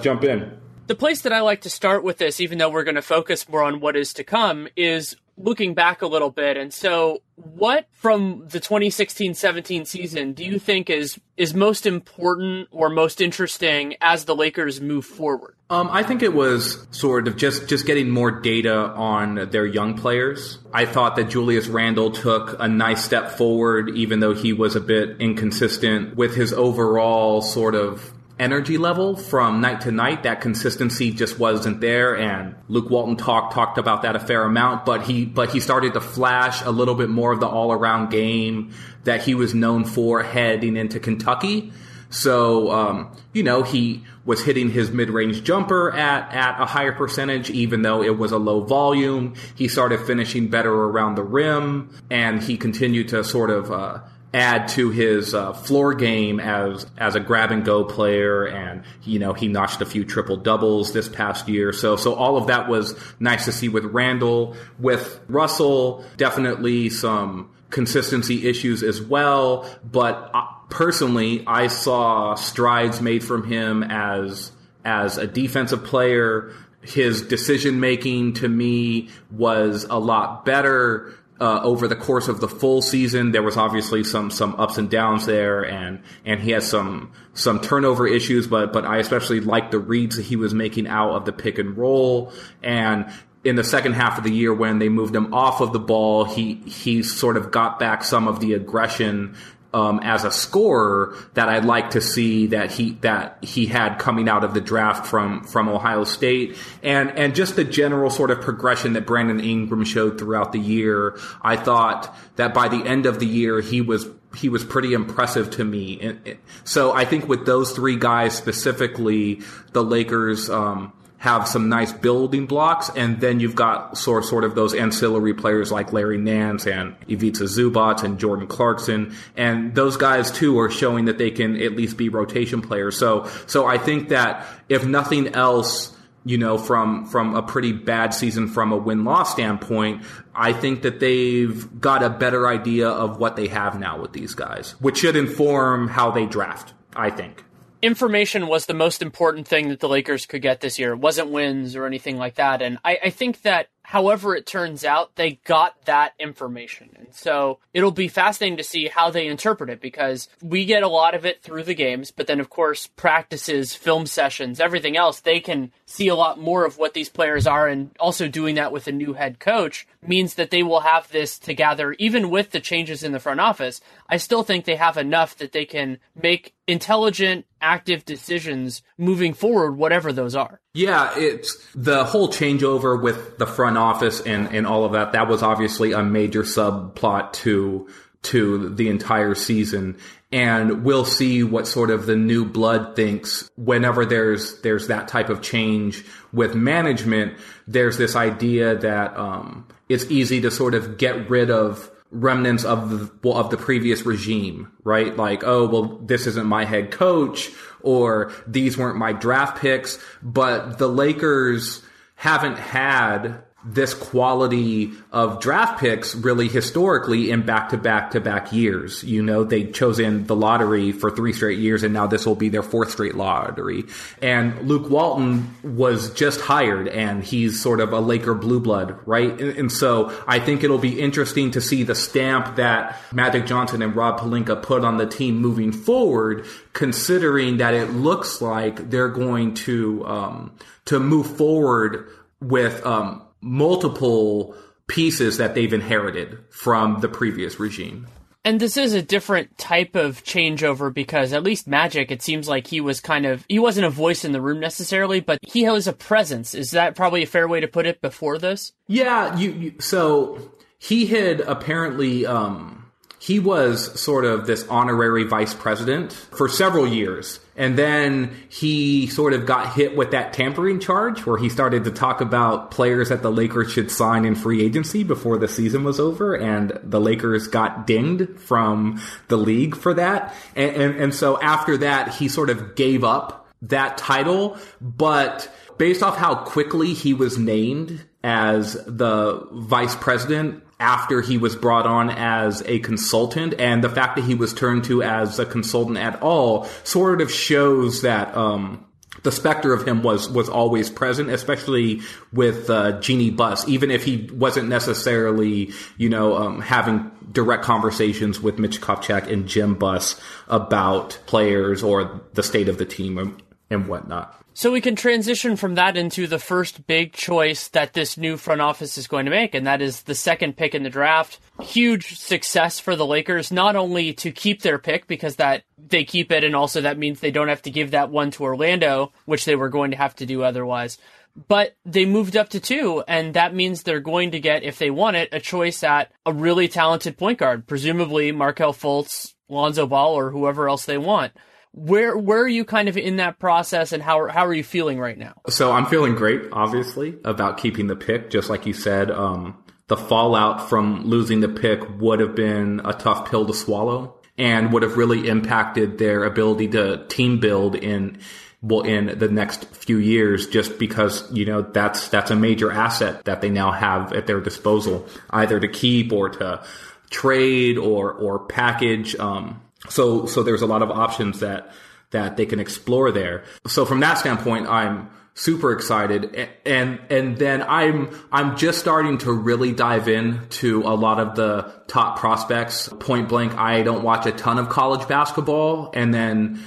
jump in. The place that I like to start with this, even though we're going to focus more on what is to come, is looking back a little bit. And so what from the 2016-17 season do you think is most important or most interesting as the Lakers move forward? I think it was sort of just getting more data on their young players. I thought that Julius Randle took a nice step forward, even though he was a bit inconsistent with his overall sort of energy level from night to night. That consistency just wasn't there, and Luke Walton talked about that a fair amount, but he started to flash a little bit more of the all-around game that he was known for heading into Kentucky. So, he was hitting his mid-range jumper at a higher percentage, even though it was a low volume. He started finishing better around the rim, and he continued to sort of add to his floor game as a grab-and-go player, and he notched a few triple-doubles this past year. So all of that was nice to see with Randall. With Russell, definitely some consistency issues as well, but personally, I saw strides made from him as a defensive player. His decision-making, to me, was a lot better. Over the course of the full season, there was obviously some ups and downs there, and he has some turnover issues, but I especially liked the reads that he was making out of the pick and roll. And in the second half of the year, when they moved him off of the ball, he sort of got back some of the aggression as a scorer that I'd like to see that he had coming out of the draft from Ohio State, and just the general sort of progression that Brandon Ingram showed throughout the year. I thought that by the end of the year, he was pretty impressive to me. And so I think with those three guys specifically, the Lakers have some nice building blocks, and then you've got sort of those ancillary players like Larry Nance and Ivica Zubac and Jordan Clarkson, and those guys too are showing that they can at least be rotation players. So I think that if nothing else, from a pretty bad season from a win-loss standpoint, I think that they've got a better idea of what they have now with these guys, which should inform how they draft, I think. Information was the most important thing that the Lakers could get this year. It wasn't wins or anything like that. And I think that however it turns out, they got that information. And so it'll be fascinating to see how they interpret it, because we get a lot of it through the games, but then, of course, practices, film sessions, everything else, they can see a lot more of what these players are. And also doing that with a new head coach means that they will have this to gather, even with the changes in the front office. I still think they have enough that they can make intelligent, active decisions moving forward, whatever those are. Yeah, it's the whole changeover with the front office and all of that. That was obviously a major subplot to the entire season. And we'll see what sort of the new blood thinks whenever there's that type of change with management. There's this idea that it's easy to sort of get rid of remnants of the previous regime, right? Like, oh, well, this isn't my head coach, or these weren't my draft picks. But the Lakers haven't had this quality of draft picks really historically in back-to-back-to-back years. You know, they chose in the lottery for 3 straight years, and now this will be their 4th straight lottery. And Luke Walton was just hired, and he's sort of a Laker blue blood, right? And so I think it'll be interesting to see the stamp that Magic Johnson and Rob Pelinka put on the team moving forward, considering that it looks like they're going to move forward with multiple pieces that they've inherited from the previous regime. And this is a different type of changeover, because at least Magic, it seems like he wasn't a voice in the room necessarily, but he has a presence. Is that probably a fair way to put it before this? Yeah. So he had apparently, he was sort of this honorary vice president for several years. And then he sort of got hit with that tampering charge where he started to talk about players that the Lakers should sign in free agency before the season was over. And the Lakers got dinged from the league for that. And so after that, he sort of gave up that title. But based off how quickly he was named as the vice president after he was brought on as a consultant, and the fact that he was turned to as a consultant at all sort of shows that the specter of him was always present, especially with Jeannie Buss, even if he wasn't necessarily, having direct conversations with Mitch Kupchak and Jim Buss about players or the state of the team and whatnot. So we can transition from that into the first big choice that this new front office is going to make, and that is the second pick in the draft. Huge success for the Lakers, not only to keep their pick, because that they keep it, and also that means they don't have to give that one to Orlando, which they were going to have to do otherwise. But they moved up to 2, and that means they're going to get, if they want it, a choice at a really talented point guard, presumably Markelle Fultz, Lonzo Ball, or whoever else they want. Where are you kind of in that process, and how are you feeling right now? So I'm feeling great, obviously, about keeping the pick. Just like you said, the fallout from losing the pick would have been a tough pill to swallow and would have really impacted their ability to team build in the next few years, just because, that's a major asset that they now have at their disposal, either to keep or to trade or package. So there's a lot of options that they can explore there. So from that standpoint, I'm super excited. And then I'm just starting to really dive into a lot of the top prospects. Point blank, I don't watch a ton of college basketball. And then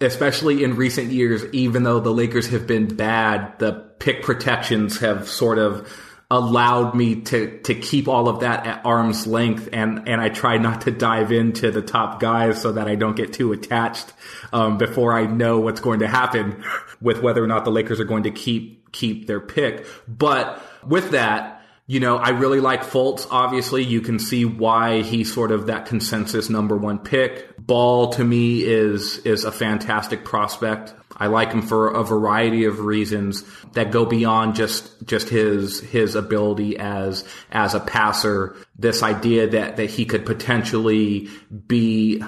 especially in recent years, even though the Lakers have been bad, the pick protections have sort of allowed me to keep all of that at arm's length, and I try not to dive into the top guys so that I don't get too attached before I know what's going to happen with whether or not the Lakers are going to keep their pick. But with that, I really like Fultz. Obviously, you can see why he's sort of that consensus number 1 pick. Ball, to me, is a fantastic prospect. I like him for a variety of reasons that go beyond just his ability as a passer. This idea that he could potentially be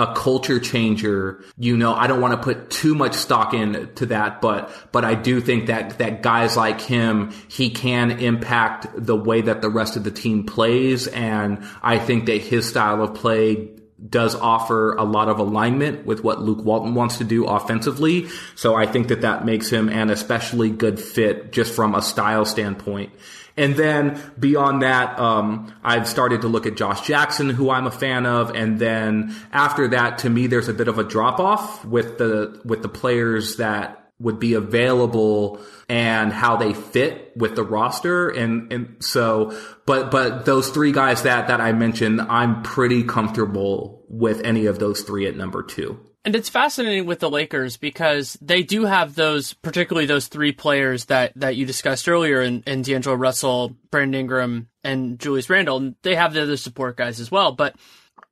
a culture changer. I don't want to put too much stock into that, but I do think that guys like him, he can impact the way that the rest of the team plays. And I think that his style of play does offer a lot of alignment with what Luke Walton wants to do offensively. So I think that that makes him an especially good fit just from a style standpoint. And then beyond that, I've started to look at Josh Jackson, who I'm a fan of. And then after that, to me, there's a bit of a drop off with the players that would be available and how they fit with the roster. But those three guys that I mentioned, I'm pretty comfortable with any of those three at number two. And it's fascinating with the Lakers because they do have those, particularly those three players that you discussed earlier in D'Angelo Russell, Brandon Ingram, and Julius Randle. And they have the other support guys as well. But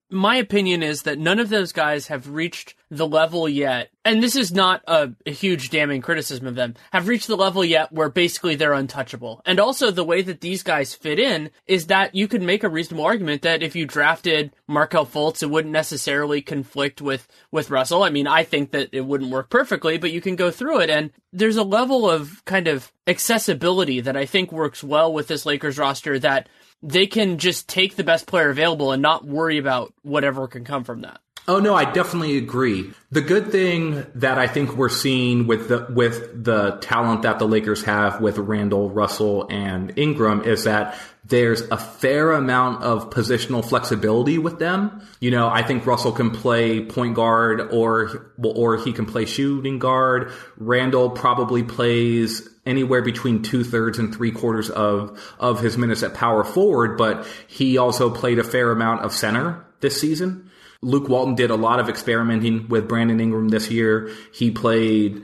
my opinion is that none of those guys have reached the level yet, and this is not a huge damning criticism of them, have reached the level yet where basically they're untouchable. And also the way that these guys fit in is that you could make a reasonable argument that if you drafted Markelle Fultz, it wouldn't necessarily conflict with Russell. I mean, I think that it wouldn't work perfectly, but you can go through it. And there's a level of kind of accessibility that I think works well with this Lakers roster that they can just take the best player available and not worry about whatever can come from that. Oh, no, I definitely agree. The good thing that I think we're seeing with the talent that the Lakers have with Randle, Russell, and Ingram is that there's a fair amount of positional flexibility with them. You know, I think Russell can play point guard or he can play shooting guard. Randle probably plays anywhere between 2/3 and 3/4 of his minutes at power forward, but he also played a fair amount of center this season. Luke Walton did a lot of experimenting with Brandon Ingram this year. He played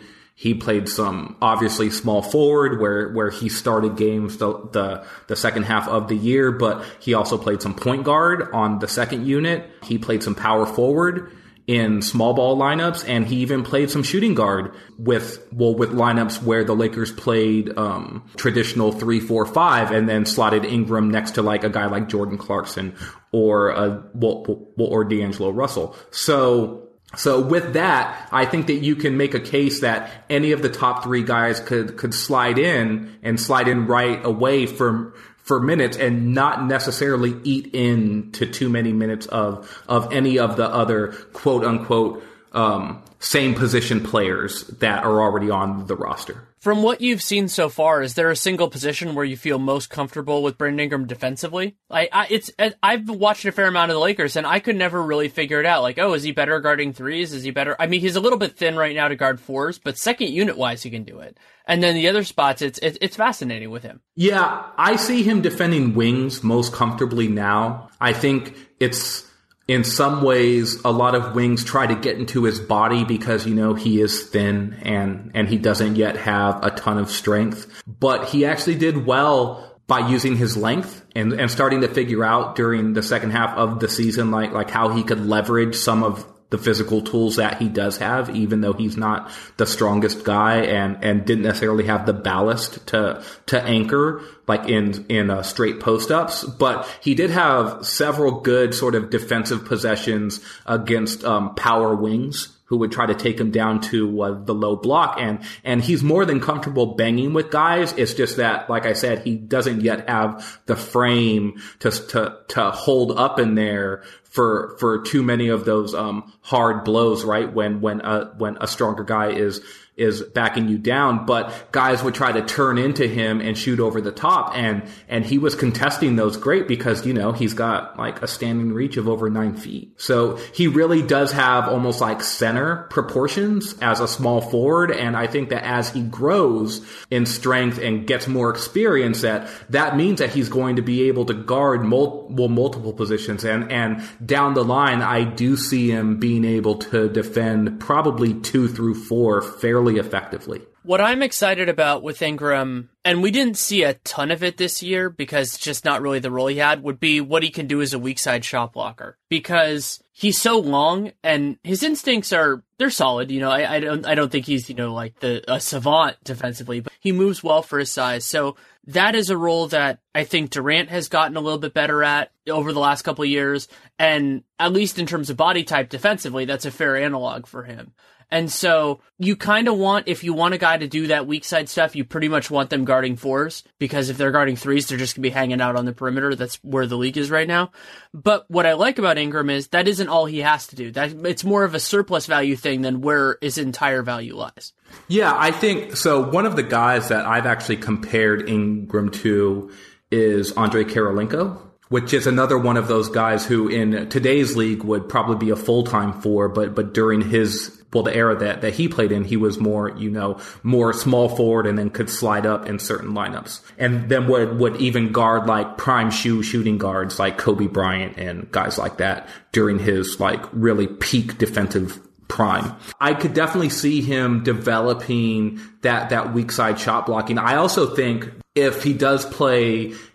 some obviously small forward where he started games the second half of the year, but he also played some point guard on the second unit. He played some power forward in small ball lineups, and he even played some shooting guard with lineups where the Lakers played traditional 3-4-5 and then slotted Ingram next to like a guy like Jordan Clarkson or D'Angelo Russell. So with that, I think that you can make a case that any of the top three guys could slide in right away for minutes and not necessarily eat into too many minutes of any of the other quote unquote same position players that are already on the roster. From what you've seen so far, is there a single position where you feel most comfortable with Brandon Ingram defensively? I've watched a fair amount of the Lakers, and I could never really figure it out. Like, oh, is he better guarding threes? Is he better? I mean, he's a little bit thin right now to guard fours, but second unit-wise, he can do it. And then the other spots, it's fascinating with him. Yeah, I see him defending wings most comfortably now. I think it's... in some ways, a lot of wings try to get into his body because, you know, he is thin and he doesn't yet have a ton of strength. But he actually did well by using his length and starting to figure out during the second half of the season, like how he could leverage some of the physical tools that he does have, even though he's not the strongest guy and didn't necessarily have the ballast to anchor like in straight post-ups. But he did have several good sort of defensive possessions against power wings who would try to take him down to the low block. And he's more than comfortable banging with guys. It's just that, like I said, he doesn't yet have the frame to hold up in there for too many of those hard blows, right? When a stronger guy is backing you down, but guys would try to turn into him and shoot over the top. And he was contesting those great because, you know, he's got like a standing reach of over 9 feet. So he really does have almost like center proportions as a small forward. And I think that as he grows in strength and gets more experience, that means that he's going to be able to guard multiple positions. And down the line, I do see him being able to defend probably 2 through 4 fairly effectively. What I'm excited about with Ingram, and we didn't see a ton of it this year because it's just not really the role he had, would be what he can do as a weak side shot blocker, because he's so long and his instincts they're solid. You know, I don't think he's, you know, like a savant defensively, but he moves well for his size. So that is a role that I think Durant has gotten a little bit better at over the last couple of years. And at least in terms of body type defensively, that's a fair analog for him. And so you kind of want, if you want a guy to do that weak side stuff, you pretty much want them guarding fours, because if they're guarding threes, they're just going to be hanging out on the perimeter. That's where the league is right now. But what I like about Ingram is that isn't all he has to do. That it's more of a surplus value thing than where his entire value lies. Yeah, I think so. One of the guys that I've actually compared Ingram to is Andre Karolinko, which is another one of those guys who in today's league would probably be a full-time four, but during his, well, the era that he played in, he was more, more small forward and then could slide up in certain lineups. And then would even guard like prime shooting guards like Kobe Bryant and guys like that during his like really peak defensive prime. I could definitely see him developing that weak side shot blocking. I also think if he does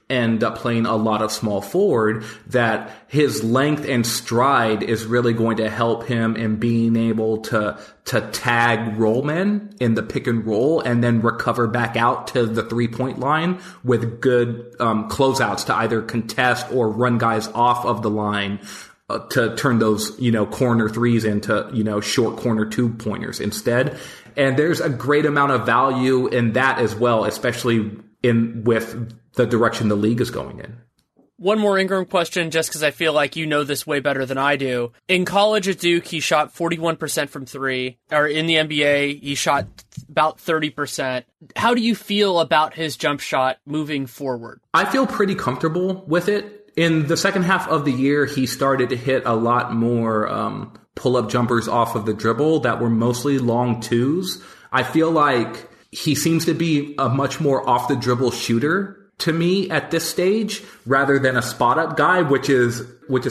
end up playing a lot of small forward, that his length and stride is really going to help him in being able to tag roll men in the pick and roll and then recover back out to the 3-point line with good closeouts to either contest or run guys off of the line to turn those, corner threes into, short corner 2-pointers instead. And there's a great amount of value in that as well, especially with the direction the league is going in. One more Ingram question, just because I feel like you know this way better than I do. In college at Duke, he shot 41% from three, or in the NBA, he shot about 30%. How do you feel about his jump shot moving forward? I feel pretty comfortable with it. In the second half of the year, he started to hit a lot more pull-up jumpers off of the dribble that were mostly long twos. I feel like he seems to be a much more off-the-dribble shooter to me at this stage, rather than a spot-up guy, which is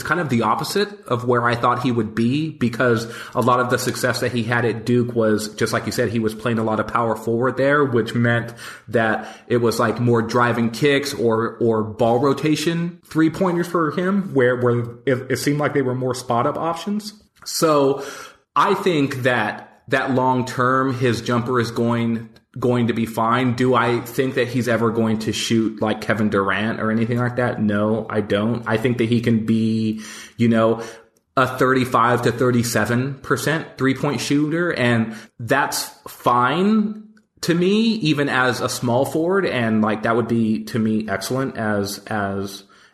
kind of the opposite of where I thought he would be, because a lot of the success that he had at Duke was, just like you said, he was playing a lot of power forward there, which meant that it was like more driving kicks or ball rotation 3-pointers for him, where it seemed like they were more spot-up options. So I think that long-term, his jumper is going to be fine. Do I think that he's ever going to shoot like Kevin Durant or anything like that? No, I don't. I think that he can be, a 35 to 37% 3-point shooter. And that's fine to me, even as a small forward. And like, that would be to me excellent as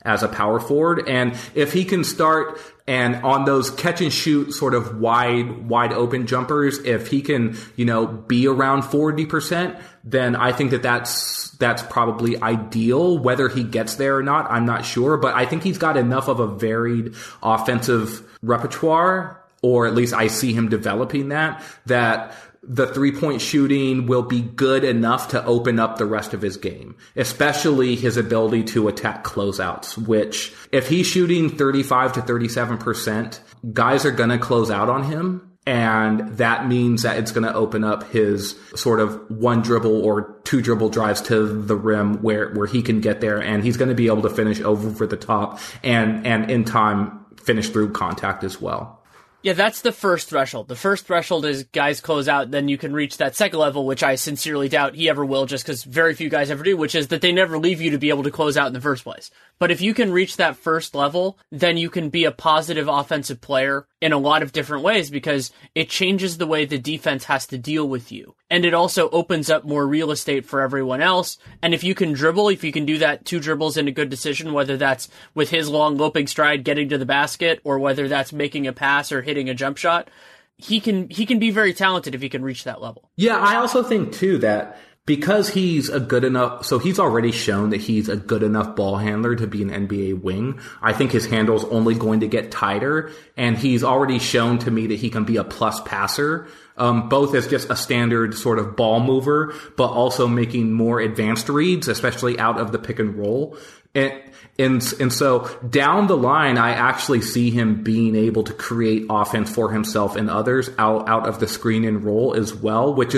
a power forward. And if he can start, and on those catch and shoot sort of wide open jumpers, if he can, be around 40%, then I think that's probably ideal. Whether he gets there or not, I'm not sure, but I think he's got enough of a varied offensive repertoire, or at least I see him developing that the 3-point shooting will be good enough to open up the rest of his game, especially his ability to attack closeouts, which if he's shooting 35 to 37%, guys are going to close out on him. And that means that it's going to open up his sort of one dribble or two dribble drives to the rim where he can get there. And he's going to be able to finish over the top and in time finish through contact as well. Yeah, that's the first threshold. The first threshold is guys close out, then you can reach that second level, which I sincerely doubt he ever will, just because very few guys ever do, which is that they never leave you to be able to close out in the first place. But if you can reach that first level, then you can be a positive offensive player in a lot of different ways, because it changes the way the defense has to deal with you. And it also opens up more real estate for everyone else. And if you can dribble, if you can do that 2 dribbles in a good decision, whether that's with his long loping stride getting to the basket, or whether that's making a pass or hitting a jump shot, he can be very talented if he can reach that level. Yeah, I also think too that because he's already shown that he's a good enough ball handler to be an NBA wing. I think his handle's only going to get tighter, and he's already shown to me that he can be a plus passer, both as just a standard sort of ball mover, but also making more advanced reads, especially out of the pick and roll. And so down the line, I actually see him being able to create offense for himself and others out of the screen and roll as well, which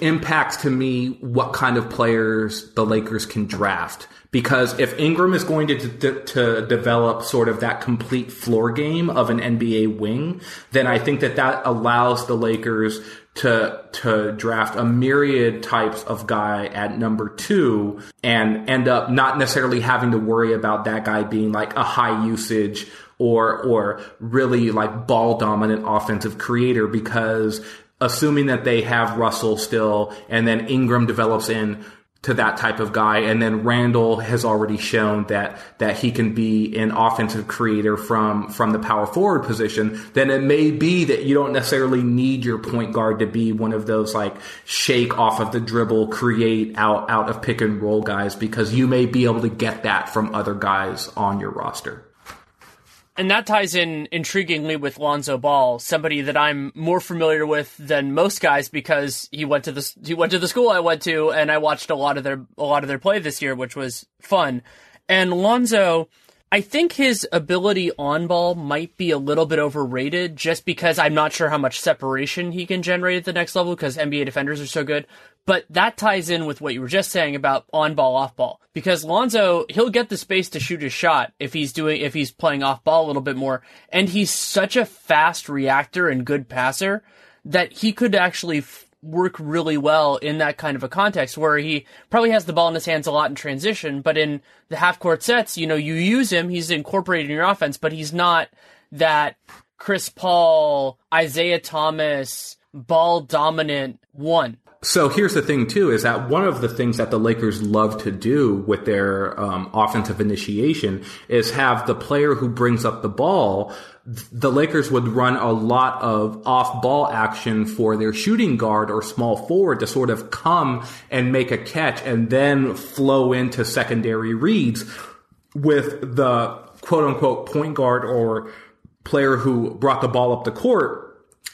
impacts to me what kind of players the Lakers can draft. Because if Ingram is going to develop sort of that complete floor game of an NBA wing, then I think that that allows the Lakers to draft a myriad types of guy at number 2 and end up not necessarily having to worry about that guy being like a high usage or really like ball dominant offensive creator, because assuming that they have Russell still and then Ingram develops in to that type of guy. And then Randall has already shown that he can be an offensive creator from the power forward position. Then it may be that you don't necessarily need your point guard to be one of those like shake off of the dribble, create out of pick and roll guys, because you may be able to get that from other guys on your roster. And that ties in intriguingly with Lonzo Ball, somebody that I'm more familiar with than most guys because he went to the school I went to, and I watched a lot of their play this year, which was fun. And Lonzo, I think his ability on ball might be a little bit overrated, just because I'm not sure how much separation he can generate at the next level because NBA defenders are so good. But that ties in with what you were just saying about on ball, off ball, because Lonzo, he'll get the space to shoot his shot if he's playing off ball a little bit more. And he's such a fast reactor and good passer that he could actually work really well in that kind of a context where he probably has the ball in his hands a lot in transition. But in the half court sets, you know, you use him, he's incorporated in your offense, but he's not that Chris Paul, Isaiah Thomas, ball dominant one. So here's the thing, too, is that one of the things that the Lakers love to do with their offensive initiation is have the player who brings up the ball. The Lakers would run a lot of off-ball action for their shooting guard or small forward to sort of come and make a catch and then flow into secondary reads with the quote-unquote point guard or player who brought the ball up the court,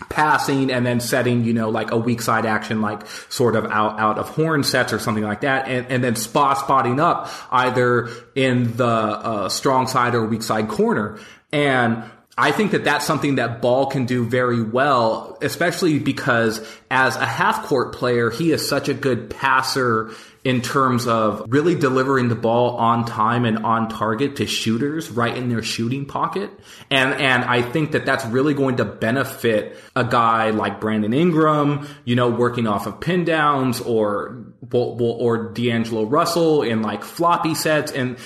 passing and then setting, you know, like a weak side action, like sort of out of horn sets or something like that. And then spotting up either in the strong side or weak side corner. And I think that that's something that Ball can do very well, especially because as a half court player, he is such a good passer in terms of really delivering the ball on time and on target to shooters right in their shooting pocket. And I think that that's really going to benefit a guy like Brandon Ingram, you know, working off of pin downs or D'Angelo Russell in like floppy sets and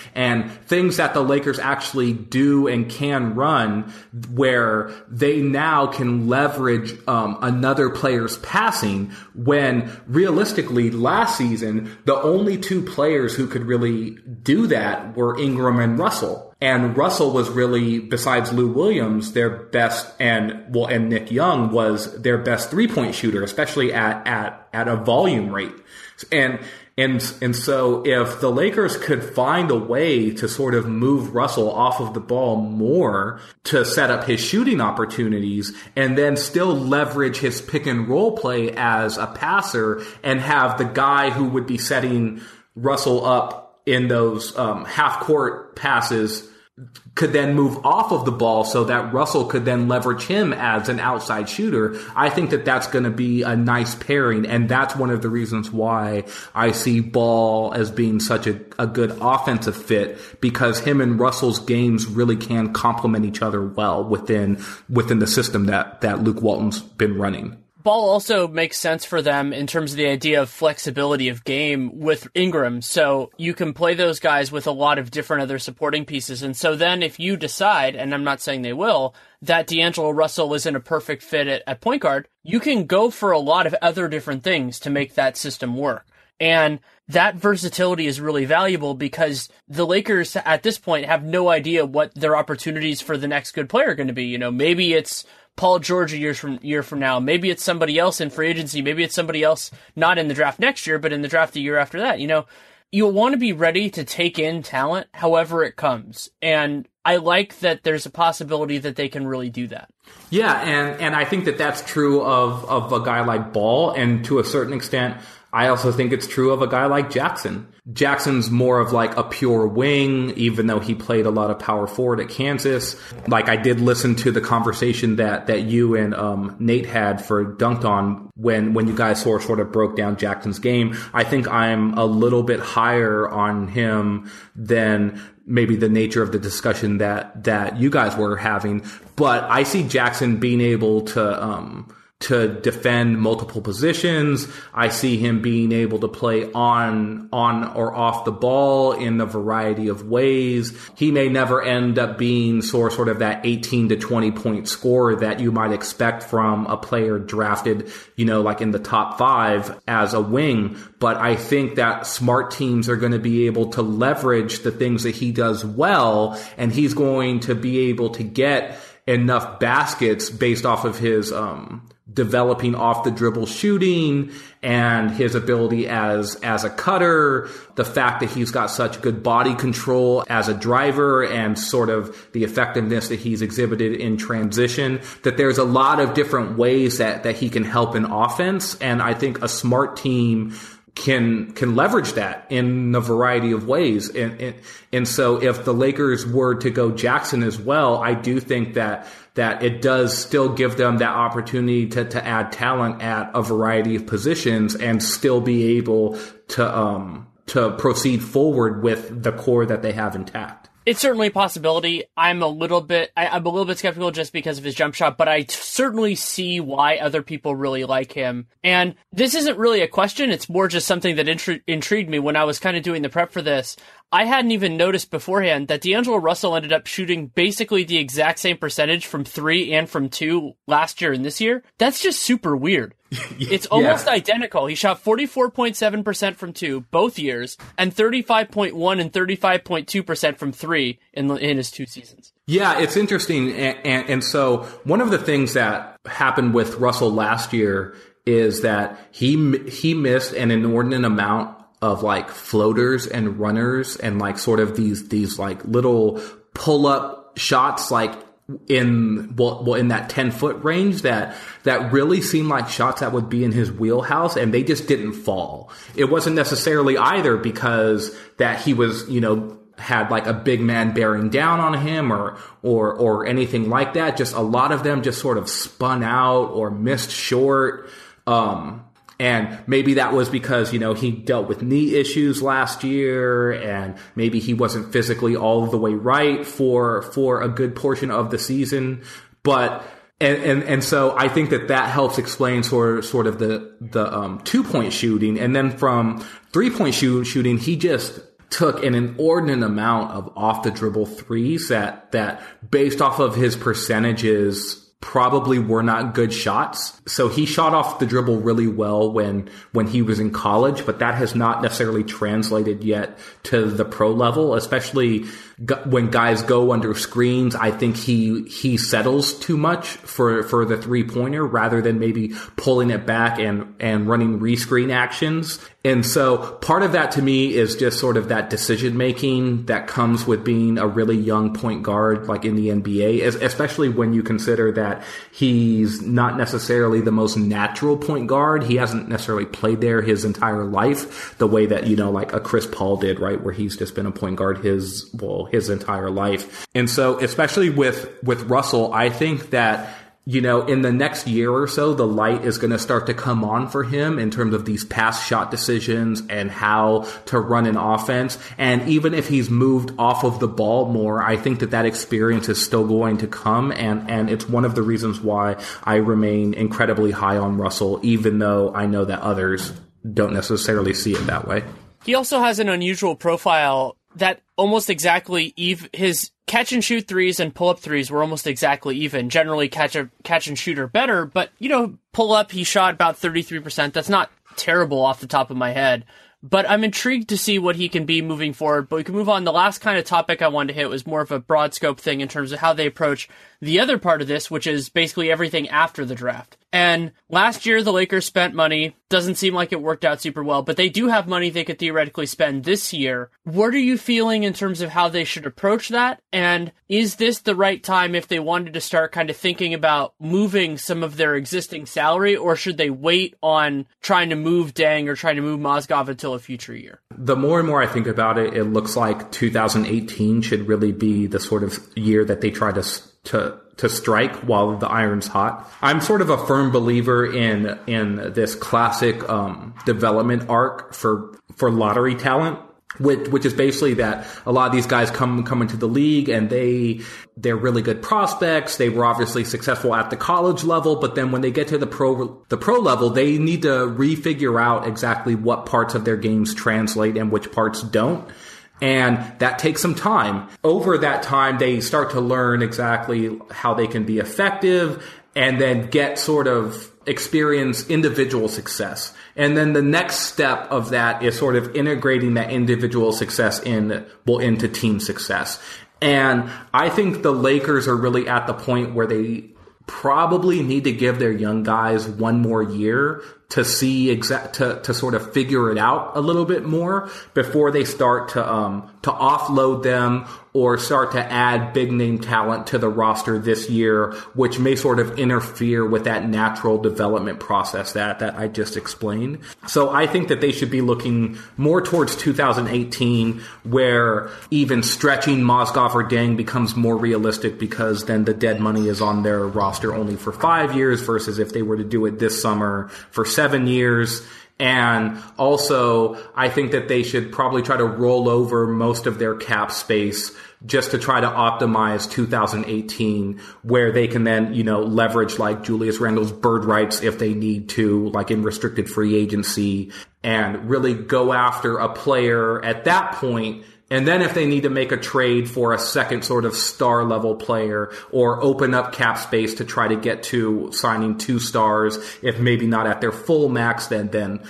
things that the Lakers actually do and can run where they now can leverage another player's passing, when realistically last season, the only two players who could really do that were Ingram and Russell. And Russell was really, besides Lou Williams, their best, and Nick Young was their best three-point shooter, especially at a volume rate. And so if the Lakers could find a way to sort of move Russell off of the ball more to set up his shooting opportunities and then still leverage his pick and roll play as a passer and have the guy who would be setting Russell up in those half court passes could then move off of the ball so that Russell could then leverage him as an outside shooter. I think that that's going to be a nice pairing, and that's one of the reasons why I see Ball as being such a good offensive fit, because him and Russell's games really can complement each other well within the system that Luke Walton's been running. Ball also makes sense for them in terms of the idea of flexibility of game with Ingram. So you can play those guys with a lot of different other supporting pieces. And so then if you decide, and I'm not saying they will, that D'Angelo Russell isn't a perfect fit at point guard, you can go for a lot of other different things to make that system work. And that versatility is really valuable, because the Lakers at this point have no idea what their opportunities for the next good player are going to be. You know, maybe it's Paul George a year from now. Maybe it's somebody else in free agency. Maybe it's somebody else not in the draft next year, but in the draft the year after that. You know, you'll want to be ready to take in talent however it comes. And I like that there's a possibility that they can really do that. Yeah, and I think that that's true of a guy like Ball, and to a certain extent, I also think it's true of a guy like Jackson. Jackson's more of like a pure wing, even though he played a lot of power forward at Kansas. Like, I did listen to the conversation that you and Nate had for Dunked On when you guys sort of broke down Jackson's game. I think I'm a little bit higher on him than maybe the nature of the discussion that you guys were having. But I see Jackson being able to defend multiple positions. I see him being able to play on or off the ball in a variety of ways. He may never end up being sort of that 18 to 20 point scorer that you might expect from a player drafted, like in the top 5 as a wing. But I think that smart teams are going to be able to leverage the things that he does well, and he's going to be able to get enough baskets based off of his developing off the dribble shooting and his ability as a cutter, the fact that he's got such good body control as a driver and sort of the effectiveness that he's exhibited in transition, that there's a lot of different ways that he can help in offense. And I think a smart team can leverage that in a variety of ways. And so if the Lakers were to go Jackson as well, I do think that it does still give them that opportunity to add talent at a variety of positions and still be able to proceed forward with the core that they have intact. It's certainly a possibility. I'm a little bit skeptical just because of his jump shot, but I certainly see why other people really like him. And this isn't really a question. It's more just something that intrigued me when I was kind of doing the prep for this. I hadn't even noticed beforehand that D'Angelo Russell ended up shooting basically the exact same percentage from 3 and from 2 last year and this year. That's just super weird. It's almost identical. He shot 44.7% from 2 both years and 35.1 and 35.2% from 3 in his 2 seasons. Yeah, it's interesting. And so one of the things that happened with Russell last year is that he missed an inordinate amount of like floaters and runners and like sort of these like little pull up shots like in that 10-foot range that really seemed like shots that would be in his wheelhouse, and they just didn't fall. It wasn't necessarily either because that he was, had like a big man bearing down on him or anything like that. Just a lot of them just sort of spun out or missed short. And maybe that was because, he dealt with knee issues last year, and maybe he wasn't physically all the way right for a good portion of the season. But, and so I think that helps explain sort of the 2-point shooting. And then from 3-point shooting, he just took an inordinate amount of off the dribble threes that based off of his percentages, probably were not good shots. So he shot off the dribble really well when he was in college, but that has not necessarily translated yet to the pro level, especially when guys go under screens. I think he settles too much for the 3-pointer rather than maybe pulling it back and running rescreen actions. And so part of that to me is just sort of that decision making that comes with being a really young point guard, like in the NBA, especially when you consider that he's not necessarily the most natural point guard. He hasn't necessarily played there his entire life the way that, like a Chris Paul did, right? Where he's just been a point guard his entire life. And so especially with Russell, I think that, in the next year or so, the light is going to start to come on for him in terms of these pass shot decisions and how to run an offense. And even if he's moved off of the ball more, I think that experience is still going to come. And it's one of the reasons why I remain incredibly high on Russell, even though I know that others don't necessarily see it that way. He also has an unusual profile that almost exactly his catch and shoot threes and pull up threes were almost exactly even. Generally, catch and shoot are better, but pull up he shot about 33%. That's not terrible off the top of my head, but I'm intrigued to see what he can be moving forward. But we can move on. The last kind of topic I wanted to hit was more of a broad scope thing in terms of how they approach the other part of this, which is basically everything after the draft. And last year, the Lakers spent money. Doesn't seem like it worked out super well, but they do have money they could theoretically spend this year. What are you feeling in terms of how they should approach that? And is this the right time if they wanted to start kind of thinking about moving some of their existing salary, or should they wait on trying to move Deng or trying to move Mozgov until a future year? The more and more I think about it, it looks like 2018 should really be the sort of year that they try to strike while the iron's hot. I'm sort of a firm believer in this classic development arc for lottery talent, which is basically that a lot of these guys come into the league and they're really good prospects. They were obviously successful at the college level, but then when they get to the pro level, they need to refigure out exactly what parts of their games translate and which parts don't. And that takes some time. Over that time, they start to learn exactly how they can be effective and then get sort of experience individual success. And then the next step of that is sort of integrating that individual success into team success. And I think the Lakers are really at the point where they probably need to give their young guys one more year to see to sort of figure it out a little bit more before they start to offload them or start to add big name talent to the roster this year, which may sort of interfere with that natural development process that I just explained. So I think that they should be looking more towards 2018, where even stretching Mozgov or Deng becomes more realistic, because then the dead money is on their roster only for 5 years versus if they were to do it this summer for 7 years. And also, I think that they should probably try to roll over most of their cap space just to try to optimize 2018, where they can then, leverage like Julius Randle's bird rights if they need to, like in restricted free agency, and really go after a player at that point. And then if they need to make a trade for a second sort of star level player, or open up cap space to try to get to signing two stars, if maybe not at their full max, then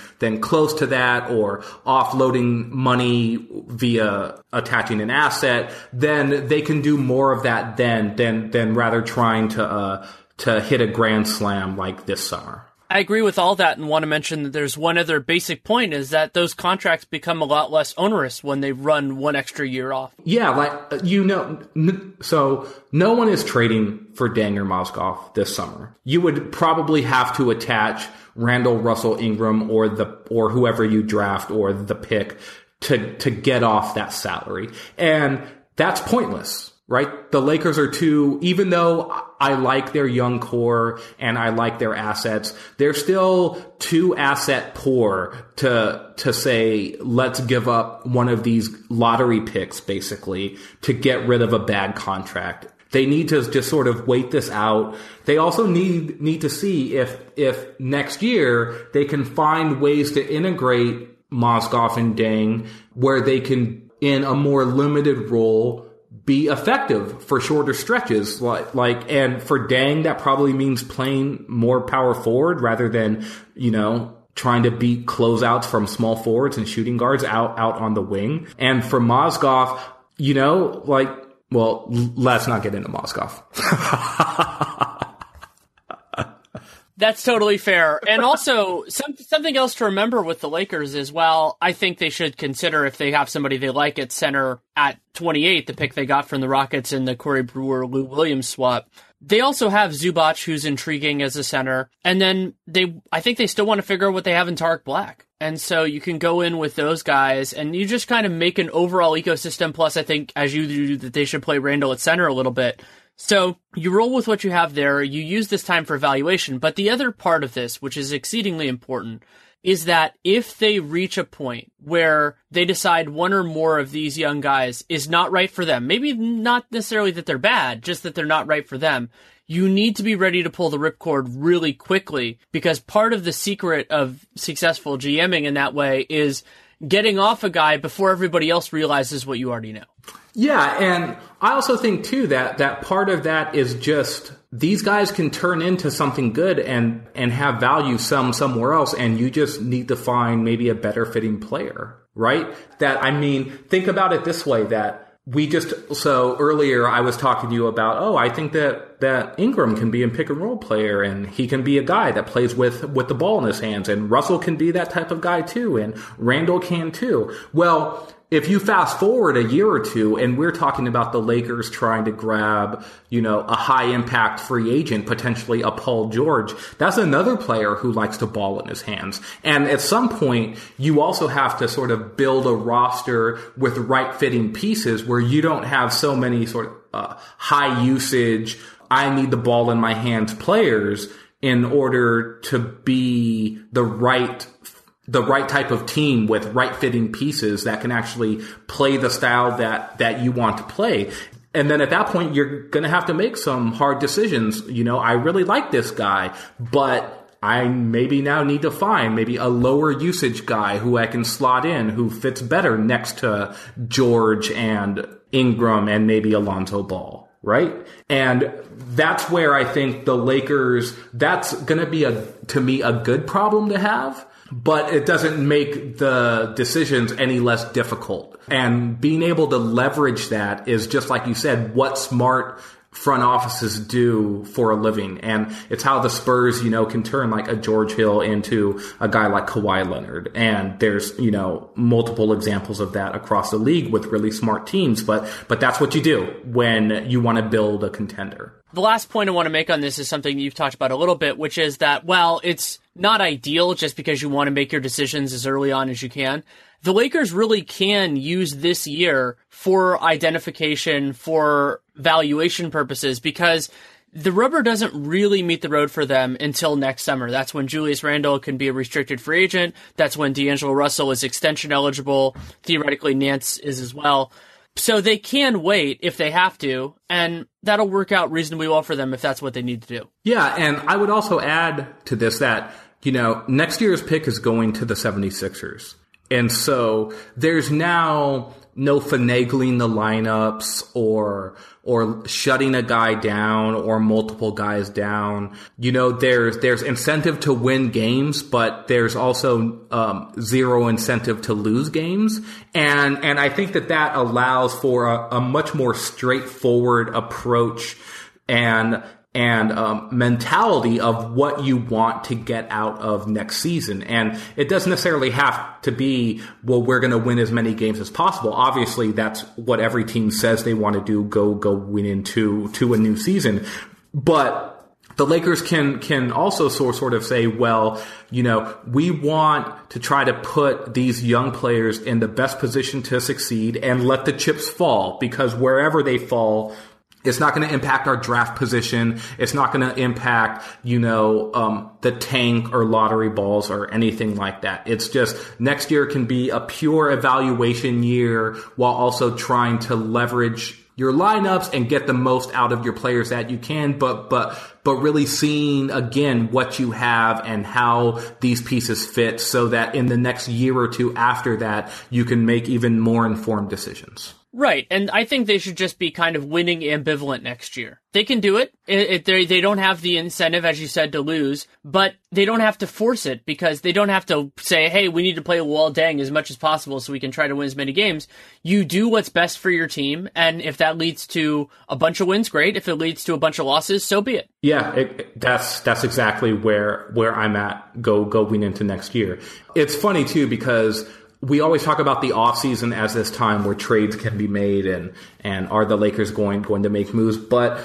close to that, or offloading money via attaching an asset, then they can do more of that than rather trying to hit a grand slam like this summer. I agree with all that, and want to mention that there's one other basic point, is that those contracts become a lot less onerous when they run one extra year off. Yeah, so no one is trading for Deng or Mozgov this summer. You would probably have to attach Randle, Russell, Ingram, or whoever you draft, or the pick to get off that salary, and that's pointless. Right? The Lakers are too, even though I like their young core and I like their assets, they're still too asset poor to say, let's give up one of these lottery picks, basically, to get rid of a bad contract. They need to just sort of wait this out. They also need to see if next year they can find ways to integrate Mozgov and Deng, where they can, in a more limited role, be effective for shorter stretches, and for Deng, that probably means playing more power forward rather than, trying to beat closeouts from small forwards and shooting guards out on the wing. And for Mozgov, let's not get into Mozgov. That's totally fair. And also, something else to remember with the Lakers is, I think they should consider, if they have somebody they like at center at 28, the pick they got from the Rockets in the Corey Brewer-Lou Williams swap, they also have Zubac, who's intriguing as a center. And then I think they still want to figure out what they have in Tarek Black. And so you can go in with those guys, and you just kind of make an overall ecosystem. Plus, I think, as you do, that they should play Randle at center a little bit. So you roll with what you have there. You use this time for evaluation. But the other part of this, which is exceedingly important, is that if they reach a point where they decide one or more of these young guys is not right for them, maybe not necessarily that they're bad, just that they're not right for them, you need to be ready to pull the ripcord really quickly, because part of the secret of successful GMing in that way is getting off a guy before everybody else realizes what you already know. Yeah, and I also think, too, that part of that is just these guys can turn into something good and have value somewhere else, and you just need to find maybe a better fitting player, right? Think about it this way, that So earlier I was talking to you about, I think that Ingram can be a pick and roll player, and he can be a guy that plays with the ball in his hands, and Russell can be that type of guy too, and Randall can too. Well, if you fast forward a year or two and we're talking about the Lakers trying to grab, a high impact free agent, potentially a Paul George, that's another player who likes to ball in his hands. And at some point, you also have to sort of build a roster with right fitting pieces where you don't have so many sort of high usage, I need the ball in my hands players in order to be the right type of team with right fitting pieces that can actually play the style that you want to play. And then at that point, you're going to have to make some hard decisions. I really like this guy, but I maybe now need to find maybe a lower usage guy who I can slot in, who fits better next to George and Ingram and maybe Lonzo Ball. Right? And that's where I think the Lakers, that's going to be to me a good problem to have, but it doesn't make the decisions any less difficult. And being able to leverage that is, just like you said, what smart front offices do for a living. And it's how the Spurs, can turn like a George Hill into a guy like Kawhi Leonard. And there's, multiple examples of that across the league with really smart teams. But that's what you do when you want to build a contender. The last point I want to make on this is something you've talked about a little bit, which is that, well, it's not ideal just because you want to make your decisions as early on as you can. The Lakers really can use this year for identification, for valuation purposes, because the rubber doesn't really meet the road for them until next summer. That's when Julius Randle can be a restricted free agent. That's when D'Angelo Russell is extension eligible. Theoretically, Nance is as well. So they can wait if they have to, and that'll work out reasonably well for them if that's what they need to do. Yeah, and I would also add to this that, next year's pick is going to the 76ers. And so there's now no finagling the lineups or shutting a guy down or multiple guys down. There's incentive to win games, but there's also zero incentive to lose games. And I think that allows for a much more straightforward approach and mentality of what you want to get out of next season. And it doesn't necessarily have to be, well, we're going to win as many games as possible. Obviously, that's what every team says they want to do, go win into a new season. But the Lakers can also sort of say, well, we want to try to put these young players in the best position to succeed and let the chips fall, because wherever they fall, it's not going to impact our draft position. It's not going to impact, the tank or lottery balls or anything like that. It's just next year can be a pure evaluation year while also trying to leverage your lineups and get the most out of your players that you can, but really seeing again what you have and how these pieces fit so that in the next year or two after that, you can make even more informed decisions. Right, and I think they should just be kind of winning ambivalent next year. They can do it. They don't have the incentive, as you said, to lose, but they don't have to force it, because they don't have to say, hey, we need to play Luol Deng as much as possible so we can try to win as many games. You do what's best for your team, and if that leads to a bunch of wins, great. If it leads to a bunch of losses, so be it. Yeah, that's exactly where I'm at going into next year. It's funny, too, because we always talk about the offseason as this time where trades can be made and are the Lakers going to make moves? But,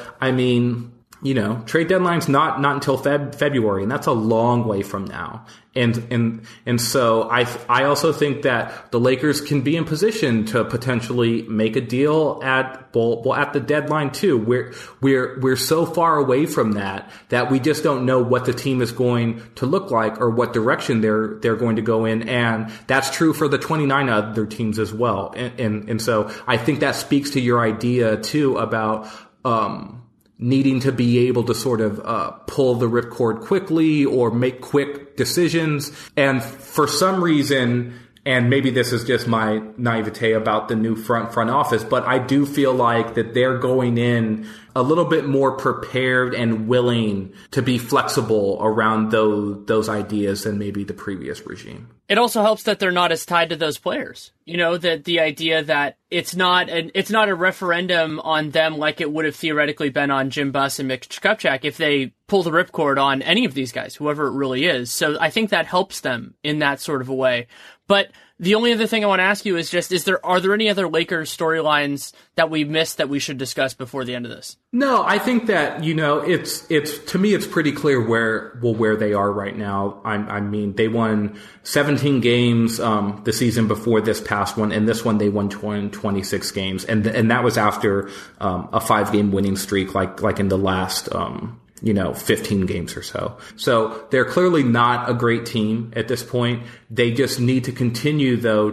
trade deadline's not until February, and that's a long way from now. And so I also think that the Lakers can be in position to potentially make a deal at the deadline too. We're so far away from that we just don't know what the team is going to look like or what direction they're going to go in, and that's true for the 29 other teams as well. And so I think that speaks to your idea too about needing to be able to sort of pull the ripcord quickly or make quick decisions. And for some reason, and maybe this is just my naivete about the new front office, but I do feel like that they're going in a little bit more prepared and willing to be flexible around those ideas than maybe the previous regime. It also helps that they're not as tied to those players. You know, that the idea that it's not a referendum on them like it would have theoretically been on Jim Buss and Mitch Kupchak if they pull the ripcord on any of these guys, whoever it really is. So I think that helps them in that sort of a way. But the only other thing I want to ask you is just, are there any other Lakers storylines that we missed that we should discuss before the end of this? No, I think that, you know, it's to me, it's pretty clear where they are right now. I mean, they won 17 games the season before this past one, and this one they won 26 games. And that was after a 5-game winning streak, like in the last, 15 games or so. So they're clearly not a great team at this point. They just need to continue, though,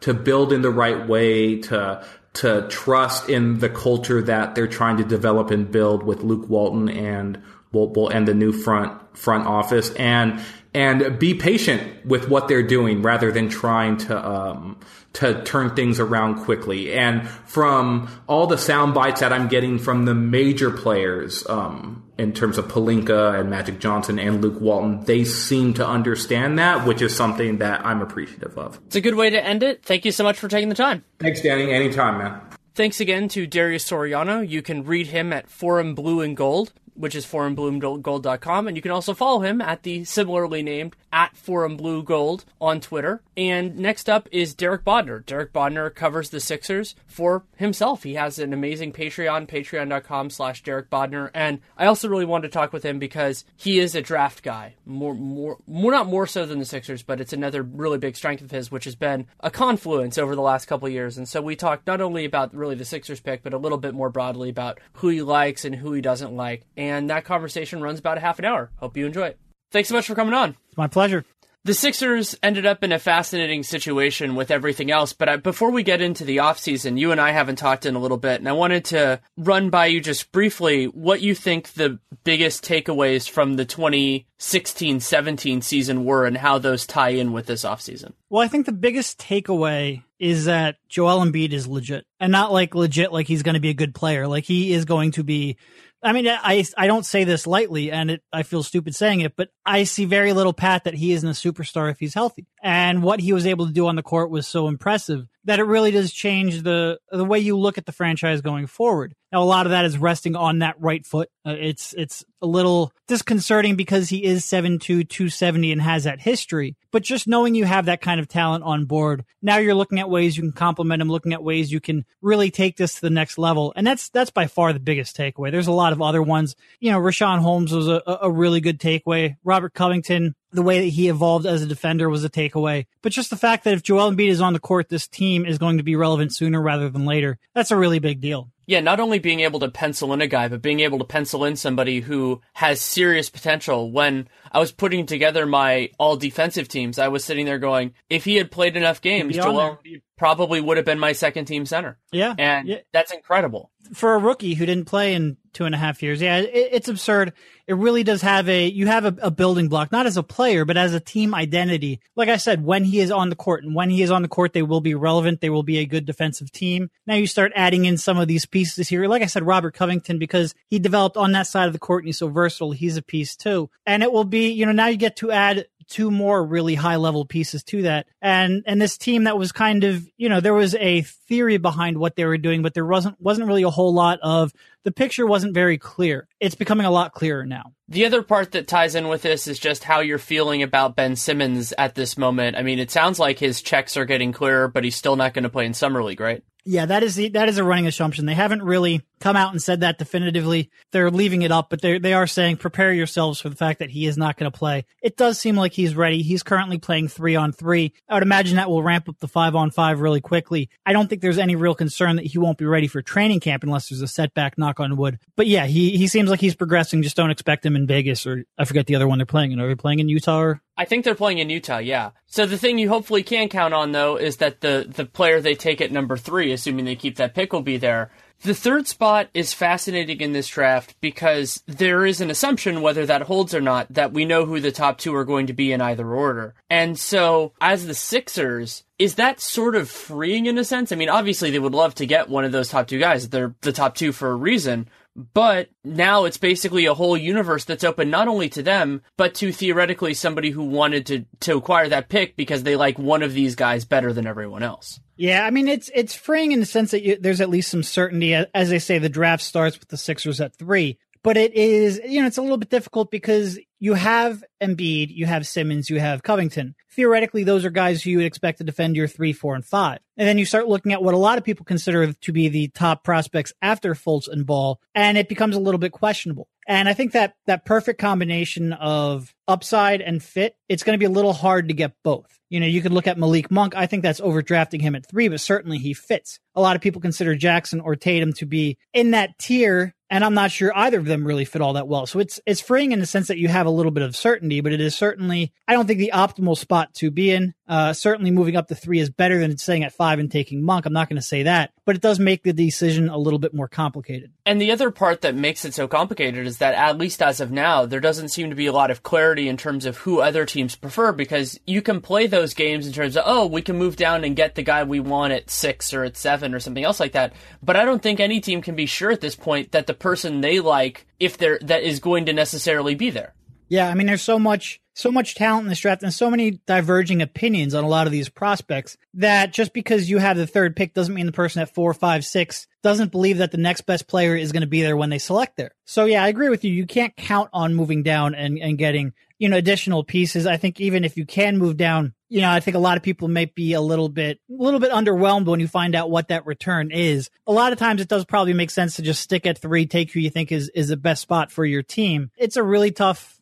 to build in the right way, to trust in the culture that they're trying to develop and build with Luke Walton and Bolt Bolt and the new front office, and be patient with what they're doing rather than trying to turn things around quickly. And from all the sound bites that I'm getting from the major players, in terms of Pelinka and Magic Johnson and Luke Walton, they seem to understand that, which is something that I'm appreciative of. It's a good way to end it. Thank you so much for taking the time. Thanks, Danny. Anytime, man. Thanks again to Darius Soriano. You can read him at Forum Blue and Gold, which is forumblueandgold.com. And you can also follow him at the similarly named @ForumBlueGold on Twitter. And next up is Derek Bodner. Derek Bodner covers the Sixers for himself. He has an amazing Patreon, patreon.com/Derek Bodner. And I also really wanted to talk with him because he is a draft guy, more not more so than the Sixers, but it's another really big strength of his, which has been a confluence over the last couple of years. And so we talked not only about really the Sixers pick, but a little bit more broadly about who he likes and who he doesn't like. And that conversation runs about a half an hour. Hope you enjoy it. Thanks so much for coming on. It's my pleasure. The Sixers ended up in a fascinating situation with everything else, but before we get into the offseason, you and I haven't talked in a little bit, and I wanted to run by you just briefly what you think the biggest takeaways from the 2016-17 season were and how those tie in with this offseason. Well, I think the biggest takeaway is that Joel Embiid is legit, and not like legit like he's going to be a good player. Like, he is going to be... I mean, I don't say this lightly, and I feel stupid saying it, but I see very little pat that he isn't a superstar if he's healthy. And what he was able to do on the court was so impressive that it really does change the way you look at the franchise going forward. Now, a lot of that is resting on that right foot. It's a little disconcerting because he is 7'2", 270, and has that history. But just knowing you have that kind of talent on board, now you're looking at ways you can complement him, looking at ways you can really take this to the next level. And that's by far the biggest takeaway. There's a lot of other ones. You know, Richaun Holmes was a really good takeaway. Robert Covington, the way that he evolved as a defender, was a takeaway. But just the fact that if Joel Embiid is on the court, this team is going to be relevant sooner rather than later. That's a really big deal. Yeah, not only being able to pencil in a guy, but being able to pencil in somebody who has serious potential. When I was putting together my all-defensive teams, I was sitting there going, if he had played enough games, Joel Embiid probably would have been my second-team center. Yeah. And that's incredible. For a rookie who didn't play in 2.5 years, yeah, it's absurd. It really does have a building block, not as a player, but as a team identity. Like I said, when he is on the court, and when he is on the court, they will be relevant. They will be a good defensive team. Now you start adding in some of these pieces here. Like I said, Robert Covington, because he developed on that side of the court and he's so versatile, he's a piece too. And it will be, you know, now you get to add two more really high level pieces to that. And this team that was kind of, you know, there was a theory behind what they were doing, but there wasn't really a whole lot of, the picture wasn't very clear. It's becoming a lot clearer now. The other part that ties in with this is just how you're feeling about Ben Simmons at this moment. I mean, it sounds like his checks are getting clearer, but he's still not going to play in Summer League, right? Yeah, that is a running assumption. They haven't really come out and said that definitively. They're leaving it up, but they are saying prepare yourselves for the fact that he is not going to play. It does seem like he's ready. He's currently playing 3-on-3. I would imagine that will ramp up the 5-on-5 really quickly. I don't think there's any real concern that he won't be ready for training camp unless there's a setback, knock on wood. But yeah, he seems like he's progressing. Just don't expect him in Vegas, or I forget the other one they're playing in. Are they playing in Utah? I think they're playing in Utah, yeah. So the thing you hopefully can count on, though, is that the player they take at number 3, assuming they keep that pick, will be there. The third spot is fascinating in this draft because there is an assumption, whether that holds or not, that we know who the top 2 are going to be in either order. And so, as the Sixers, is that sort of freeing in a sense? I mean, obviously they would love to get one of those top 2 guys. They're the top 2 for a reason. But now it's basically a whole universe that's open not only to them, but to theoretically somebody who wanted to acquire that pick because they like one of these guys better than everyone else. Yeah, I mean, it's freeing in the sense that there's at least some certainty. As they say, the draft starts with the Sixers at 3. But it is, you know, it's a little bit difficult because you have Embiid, you have Simmons, you have Covington. Theoretically, those are guys who you would expect to defend your 3, 4, and 5. And then you start looking at what a lot of people consider to be the top prospects after Fultz and Ball, and it becomes a little bit questionable. And I think that perfect combination of upside and fit, it's going to be a little hard to get both. You know, you could look at Malik Monk. I think that's overdrafting him at 3, but certainly he fits. A lot of people consider Jackson or Tatum to be in that tier. And I'm not sure either of them really fit all that well. So it's freeing in the sense that you have a little bit of certainty, but it is certainly, I don't think, the optimal spot to be in. Certainly moving up to 3 is better than staying at 5 and taking Monk. I'm not going to say that, but it does make the decision a little bit more complicated. And the other part that makes it so complicated is that, at least as of now, there doesn't seem to be a lot of clarity in terms of who other teams prefer, because you can play those games in terms of, oh, we can move down and get the guy we want at 6 or at 7 or something else like that. But I don't think any team can be sure at this point that the person they like, if they're, that is going to necessarily be there. Yeah, I mean, there's so much talent in this draft and so many diverging opinions on a lot of these prospects that just because you have the 3rd pick doesn't mean the person at 4, 5, 6 doesn't believe that the next best player is going to be there when they select there. So yeah, I agree with you. You can't count on moving down and getting, you know, additional pieces. I think even if you can move down, you know, I think a lot of people might be a little bit underwhelmed when you find out what that return is. A lot of times it does probably make sense to just stick at 3, take who you think is the best spot for your team. It's a really tough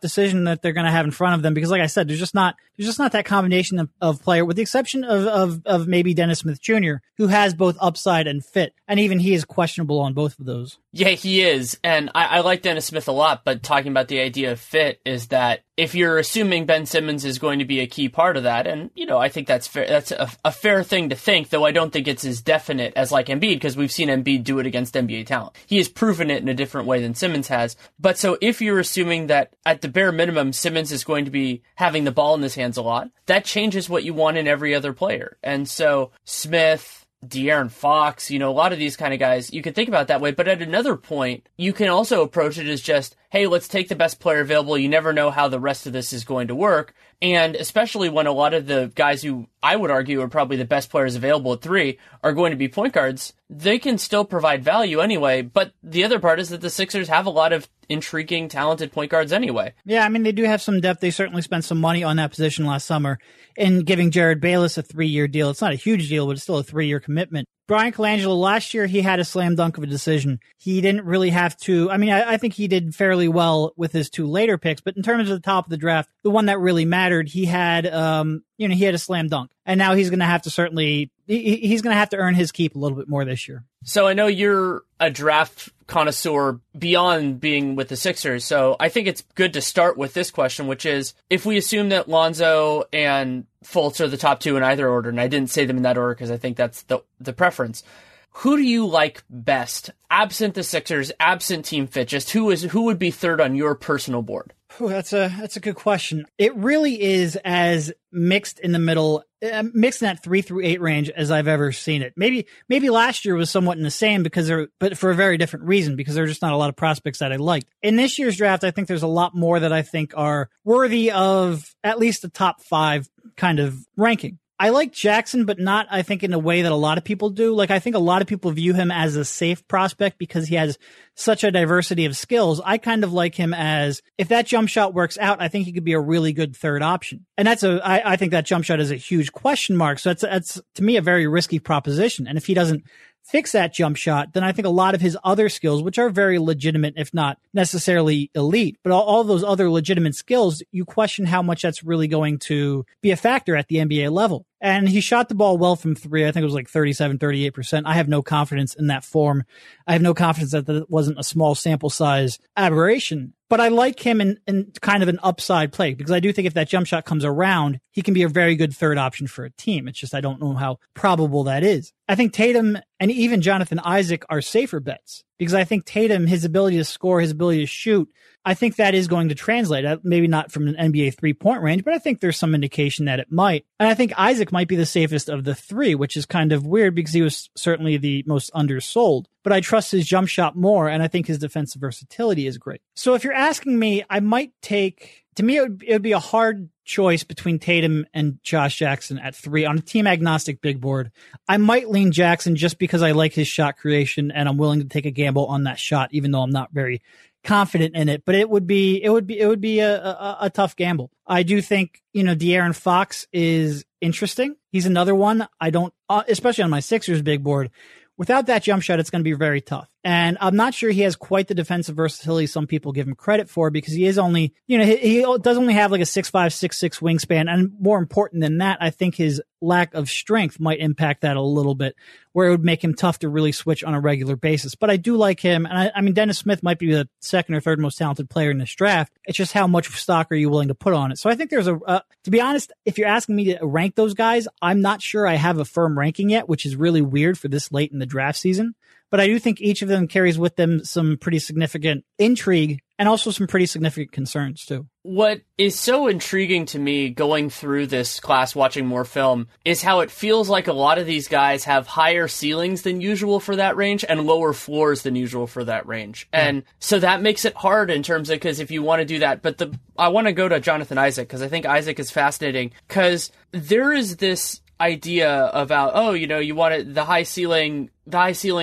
decision that they're going to have in front of them, because like I said, there's just not that combination of player, with the exception of maybe Dennis Smith Jr., who has both upside and fit. And even he is questionable on both of those. Yeah, he is. And I like Dennis Smith a lot, but talking about the idea of fit is that if you're assuming Ben Simmons is going to be a key part of that, and, you know, I think that's fair. That's a fair thing to think, though I don't think it's as definite as like Embiid, because we've seen Embiid do it against NBA talent. He has proven it in a different way than Simmons has. But so if you're assuming that at the bare minimum, Simmons is going to be having the ball in his hands a lot, that changes what you want in every other player. And so Smith, De'Aaron Fox, you know, a lot of these kind of guys, you can think about that way. But at another point, you can also approach it as just, hey, let's take the best player available. You never know how the rest of this is going to work. And especially when a lot of the guys who I would argue are probably the best players available at 3 are going to be point guards, they can still provide value anyway. But the other part is that the Sixers have a lot of intriguing, talented point guards anyway. Yeah, I mean, they do have some depth. They certainly spent some money on that position last summer in giving Jared Bayless a 3-year deal. It's not a huge deal, but it's still a 3-year commitment. Brian Colangelo, last year, he had a slam dunk of a decision. He didn't really have to. I mean, I think he did fairly well with his 2 later picks, but in terms of the top of the draft, the one that really mattered, he had a slam dunk. And now he's going to have to he's going to have to earn his keep a little bit more this year. So I know you're a draft connoisseur beyond being with the Sixers, so I think it's good to start with this question, which is, if we assume that Lonzo and Fultz are the top 2 in either order, and I didn't say them in that order because I think that's the preference, who do you like best, absent the Sixers, absent team fit? Just who would be 3rd on your personal board? Ooh, that's a good question. It really is as mixed in the middle, mixed in that 3 through 8 range as I've ever seen it. Maybe last year was somewhat in the same but for a very different reason, because there are just not a lot of prospects that I liked. In this year's draft, I think there's a lot more that I think are worthy of at least the top 5 kind of ranking. I like Jackson, but not, I think, in a way that a lot of people do. Like, I think a lot of people view him as a safe prospect because he has such a diversity of skills. I kind of like him as, if that jump shot works out, I think he could be a really good 3rd option. And that's I think that jump shot is a huge question mark. So that's to me a very risky proposition. And if he doesn't fix that jump shot, then I think a lot of his other skills, which are very legitimate, if not necessarily elite, but all those other legitimate skills, you question how much that's really going to be a factor at the NBA level. And he shot the ball well from 3. I think it was like 37, 38%. I have no confidence in that form. I have no confidence that that wasn't a small sample size aberration. But I like him in kind of an upside play, because I do think if that jump shot comes around, he can be a very good 3rd option for a team. It's just I don't know how probable that is. I think Tatum and even Jonathan Isaac are safer bets, because I think Tatum, his ability to score, his ability to shoot, I think that is going to translate. Maybe not from an NBA 3-point range, but I think there's some indication that it might. And I think Isaac might be the safest of the 3, which is kind of weird because he was certainly the most undersold. but I trust his jump shot more, and I think his defensive versatility is great. So if you're asking me, I might take... To me, it would be a hard choice between Tatum and Josh Jackson at three on a team-agnostic big board. I might lean Jackson just because I like his shot creation, and I'm willing to take a gamble on that shot, even though I'm not very confident in it. But it would be a tough gamble. I do think, De'Aaron Fox is interesting. He's another one. I don't, especially on my Sixers big board. Without that jump shot, it's going to be very tough. And I'm not sure he has quite the defensive versatility some people give him credit for, because he is only, he does only have like a 6'5", 6'6" wingspan. And more important than that, I think his lack of strength might impact that a little bit, where it would make him tough to really switch on a regular basis. But I do like him. And I mean, Dennis Smith might be the second or third most talented player in this draft. It's just how much stock are you willing to put on it? So I think there's to be honest, if you're asking me to rank those guys, I'm not sure I have a firm ranking yet, which is really weird for this late in the draft season. But I do think each of them carries with them some pretty significant intrigue and also some pretty significant concerns, too. What is so intriguing to me going through this class, watching more film, is how it feels like a lot of these guys have higher ceilings than usual for that range and lower floors than usual for that range. Yeah. And so that makes it hard in terms of, because if you want to do that, but I want to go to Jonathan Isaac, because I think Isaac is fascinating, because there is this idea about, you want the high ceiling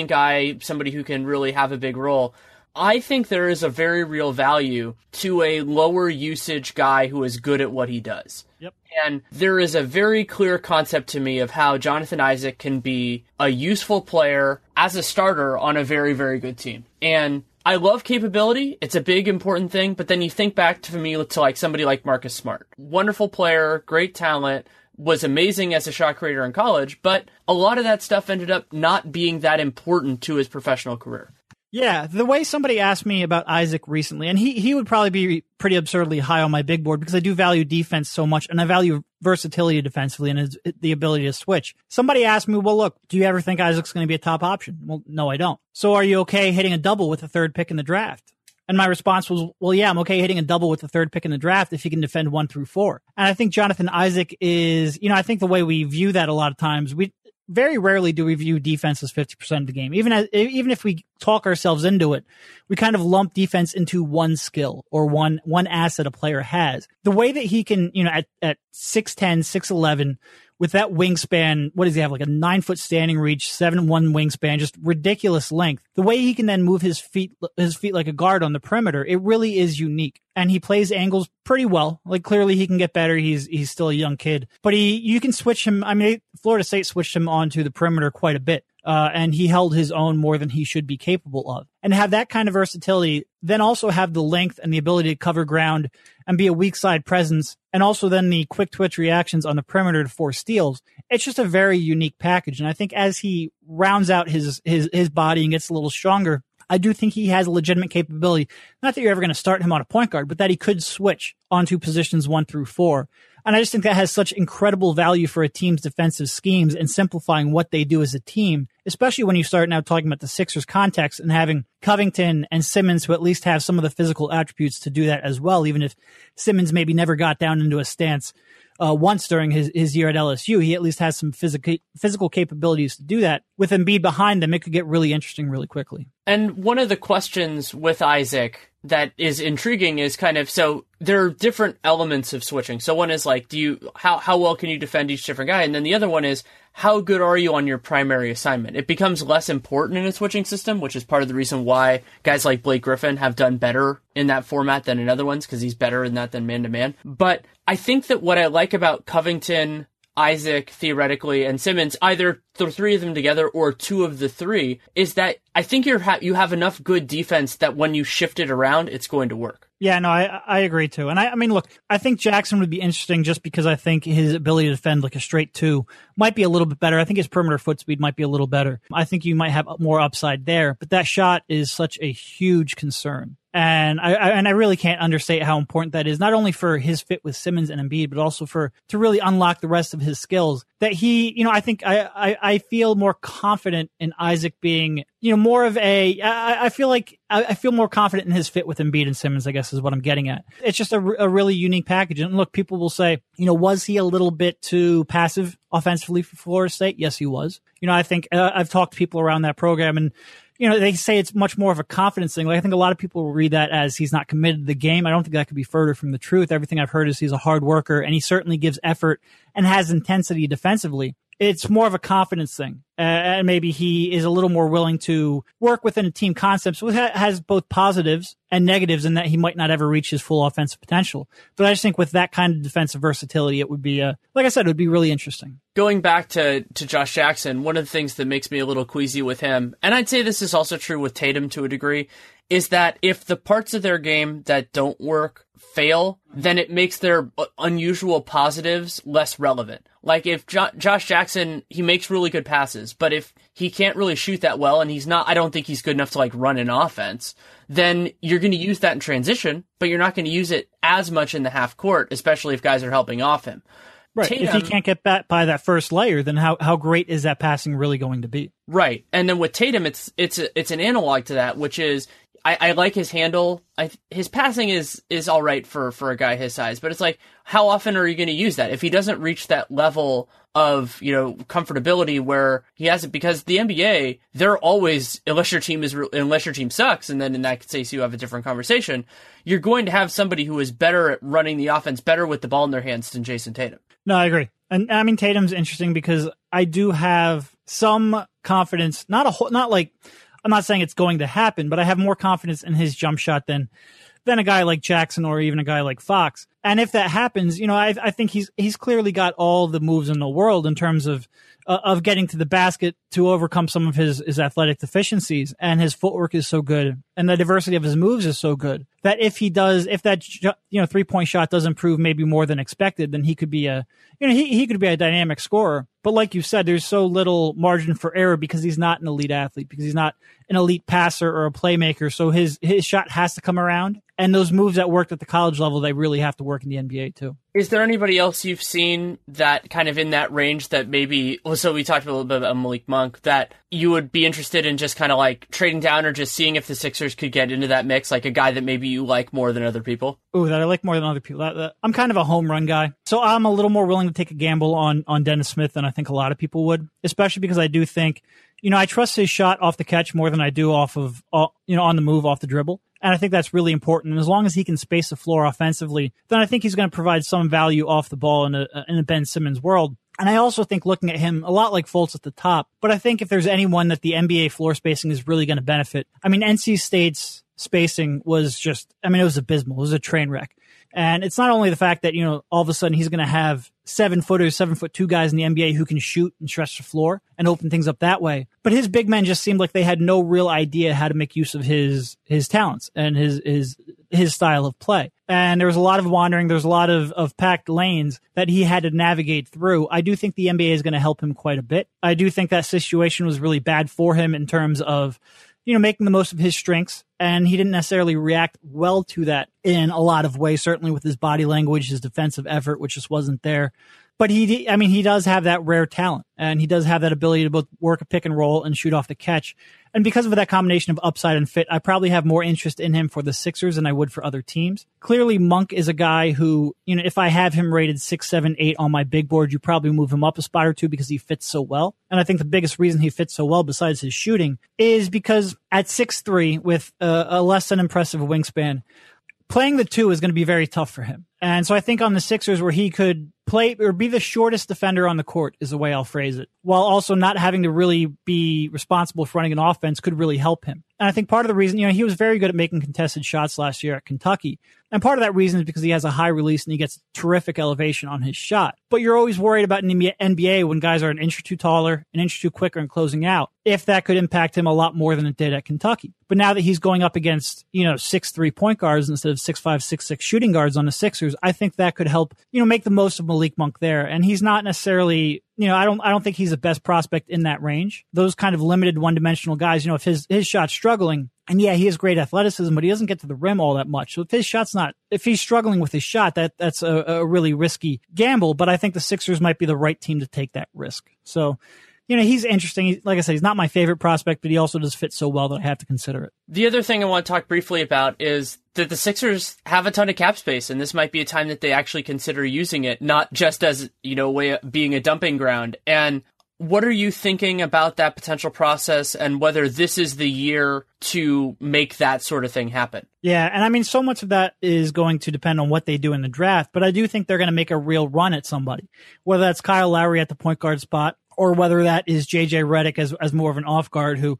guy, somebody who can really have a big role. I think there is a very real value to a lower usage guy who is good at what he does. Yep. And there is a very clear concept to me of how Jonathan Isaac can be a useful player as a starter on a very, very good team. And I love capability. It's a big, important thing. But then you think back to me to like somebody like Marcus Smart. Wonderful player, great talent, was amazing as a shot creator in college, but a lot of that stuff ended up not being that important to his professional career. Yeah, the way somebody asked me about Isaac recently, and he would probably be pretty absurdly high on my big board because I do value defense so much, and I value versatility defensively and his, the ability to switch. Somebody asked me, well, look, do you ever think Isaac's going to be a top option? Well, no, I don't. So are you okay hitting a double with the third pick in the draft? And my response was, well, yeah, I'm okay hitting a double with the third pick in the draft if he can defend 1 through 4. And I think Jonathan Isaac is, I think the way we view that a lot of times, we very rarely do we view defense as 50% of the game. Even if we talk ourselves into it, we kind of lump defense into one skill or one asset a player has. The way that he can, at 6'10", 6'11", with that wingspan, what does he have, like a 9-foot standing reach, 7'1" wingspan, just ridiculous length. The way he can then move his feet like a guard on the perimeter, it really is unique. And he plays angles pretty well. Like, clearly he can get better. He's still a young kid, but you can switch him. I mean, Florida State switched him onto the perimeter quite a bit. And he held his own more than he should be capable of. And have that kind of versatility, then also have the length and the ability to cover ground and be a weak side presence, and also then the quick twitch reactions on the perimeter to force steals. It's just a very unique package. And I think as he rounds out his body and gets a little stronger, I do think he has a legitimate capability. Not that you're ever going to start him on a point guard, but that he could switch onto positions 1 through 4. And I just think that has such incredible value for a team's defensive schemes and simplifying what they do as a team, especially when you start now talking about the Sixers context and having Covington and Simmons who at least have some of the physical attributes to do that as well, even if Simmons maybe never got down into a stance once during his year at LSU. He at least has some physical capabilities to do that. With Embiid behind them, it could get really interesting really quickly. And one of the questions with Isaac that is intriguing is kind of, so there are different elements of switching. So one is like, how well can you defend each different guy? And then the other one is, how good are you on your primary assignment? It becomes less important in a switching system, which is part of the reason why guys like Blake Griffin have done better in that format than in other ones, because he's better in that than man-to-man. But I think that what I like about Covington, Isaac, theoretically, and Simmons, either the three of them together or two of the three, is that I think you have enough good defense that when you shift it around, it's going to work. Yeah, no, I agree too. And I mean, look, I think Jackson would be interesting just because I think his ability to defend like a straight two might be a little bit better. I think his perimeter foot speed might be a little better. I think you might have more upside there, but that shot is such a huge concern. And I really can't understate how important that is, not only for his fit with Simmons and Embiid, but also to really unlock the rest of his skills. That he, I think I feel more confident in Isaac being, more of a, I feel more confident in his fit with Embiid and Simmons, I guess is what I'm getting at. It's just a really unique package. And look, people will say, was he a little bit too passive offensively for Florida State? Yes, he was. You know, I think I've talked to people around that program, and you know, they say it's much more of a confidence thing. Like, I think a lot of people will read that as he's not committed to the game. I don't think that could be further from the truth. Everything I've heard is he's a hard worker, and he certainly gives effort and has intensity defensively. It's more of a confidence thing. And maybe he is a little more willing to work within a team concept, which has both positives and negatives in that he might not ever reach his full offensive potential. But I just think with that kind of defensive versatility, it would be, like I said, it would be really interesting. Going back to Josh Jackson, one of the things that makes me a little queasy with him, and I'd say this is also true with Tatum to a degree, is that if the parts of their game that don't work fail, then it makes their unusual positives less relevant. Like if Josh Jackson, he makes really good passes, but if he can't really shoot that well and he's not, I don't think he's good enough to like run an offense, then you're going to use that in transition, but you're not going to use it as much in the half court, especially if guys are helping off him. Right. Tatum, if he can't get back by that first layer, then how great is that passing really going to be? Right. And then with Tatum, it's an analog to that, which is, I like his handle. His passing is all right for a guy his size, but it's like, how often are you going to use that? If he doesn't reach that level of, you know, comfortability where he has it, because the NBA, they're always, unless your team sucks, and then in that case you have a different conversation, you're going to have somebody who is better at running the offense, better with the ball in their hands than Jason Tatum. No, I agree. And I mean, Tatum's interesting because I do have some confidence, I'm not saying it's going to happen, but I have more confidence in his jump shot than a guy like Jackson or even a guy like Fox. And if that happens, you know, I think he's clearly got all the moves in the world in terms of getting to the basket to overcome some of his athletic deficiencies. And his footwork is so good, and the diversity of his moves is so good that if that 3-point shot doesn't prove maybe more than expected, then he could be a dynamic scorer. But like you said, there's so little margin for error because he's not an elite athlete, because he's not an elite passer or a playmaker. So his shot has to come around. And those moves that worked at the college level, they really have to work in the NBA too. Is there anybody else you've seen that kind of in that range that maybe, so we talked a little bit about Malik Monk, that you would be interested in just kind of like trading down or just seeing if the Sixers could get into that mix, like a guy that maybe you like more than other people? Oh, that I like more than other people. I'm kind of a home run guy. So I'm a little more willing to take a gamble on Dennis Smith than I think a lot of people would, especially because I do think, you know, I trust his shot off the catch more than I do off of, you know, on the move, off the dribble. And I think that's really important. And as long as he can space the floor offensively, then I think he's going to provide some value off the ball in a Ben Simmons world. And I also think looking at him a lot like Fultz at the top, but I think if there's anyone that the NBA floor spacing is really going to benefit, I mean, NC State's spacing was just, I mean, it was abysmal. It was a train wreck. And it's not only the fact that, you know, all of a sudden he's going to have 7'2" guys in the NBA who can shoot and stretch the floor and open things up that way. But his big men just seemed like they had no real idea how to make use of his talents and his style of play. And there was a lot of wandering. There's a lot of packed lanes that he had to navigate through. I do think the NBA is going to help him quite a bit. I do think that situation was really bad for him in terms of, you know, making the most of his strengths, and he didn't necessarily react well to that in a lot of ways, certainly with his body language, his defensive effort, which just wasn't there. But he does have that rare talent, and he does have that ability to both work a pick and roll and shoot off the catch. And because of that combination of upside and fit, I probably have more interest in him for the Sixers than I would for other teams. Clearly, Monk is a guy who, you know, if I have him rated 6, 7, 8 on my big board, you probably move him up a spot or two because he fits so well. And I think the biggest reason he fits so well, besides his shooting, is because at 6'3", with a less than impressive wingspan, playing the 2 is going to be very tough for him. And so I think on the Sixers, where he could play or be the shortest defender on the court is the way I'll phrase it, while also not having to really be responsible for running an offense, could really help him. And I think part of the reason, you know, he was very good at making contested shots last year at Kentucky. And part of that reason is because he has a high release and he gets terrific elevation on his shot. But you're always worried about in the NBA when guys are an inch or two taller, an inch or two quicker and closing out, if that could impact him a lot more than it did at Kentucky. But now that he's going up against, you know, 6'3" point guards instead of 6'5", 6'6" shooting guards on the Sixers, I think that could help, you know, make the most of Malik Monk there. And he's not necessarily, you know, I don't think he's the best prospect in that range. Those kind of limited one-dimensional guys, you know, if his shot's struggling, and yeah, he has great athleticism, but he doesn't get to the rim all that much. So if he's struggling with his shot, that's a really risky gamble. But I think the Sixers might be the right team to take that risk. So you know, he's interesting. Like I said, he's not my favorite prospect, but he also does fit so well that I have to consider it. The other thing I want to talk briefly about is that the Sixers have a ton of cap space, and this might be a time that they actually consider using it, not just as, you know, way of being a dumping ground. And what are you thinking about that potential process and whether this is the year to make that sort of thing happen? Yeah, and I mean, so much of that is going to depend on what they do in the draft, but I do think they're going to make a real run at somebody, whether that's Kyle Lowry at the point guard spot, or whether that is JJ Redick as more of an off guard who,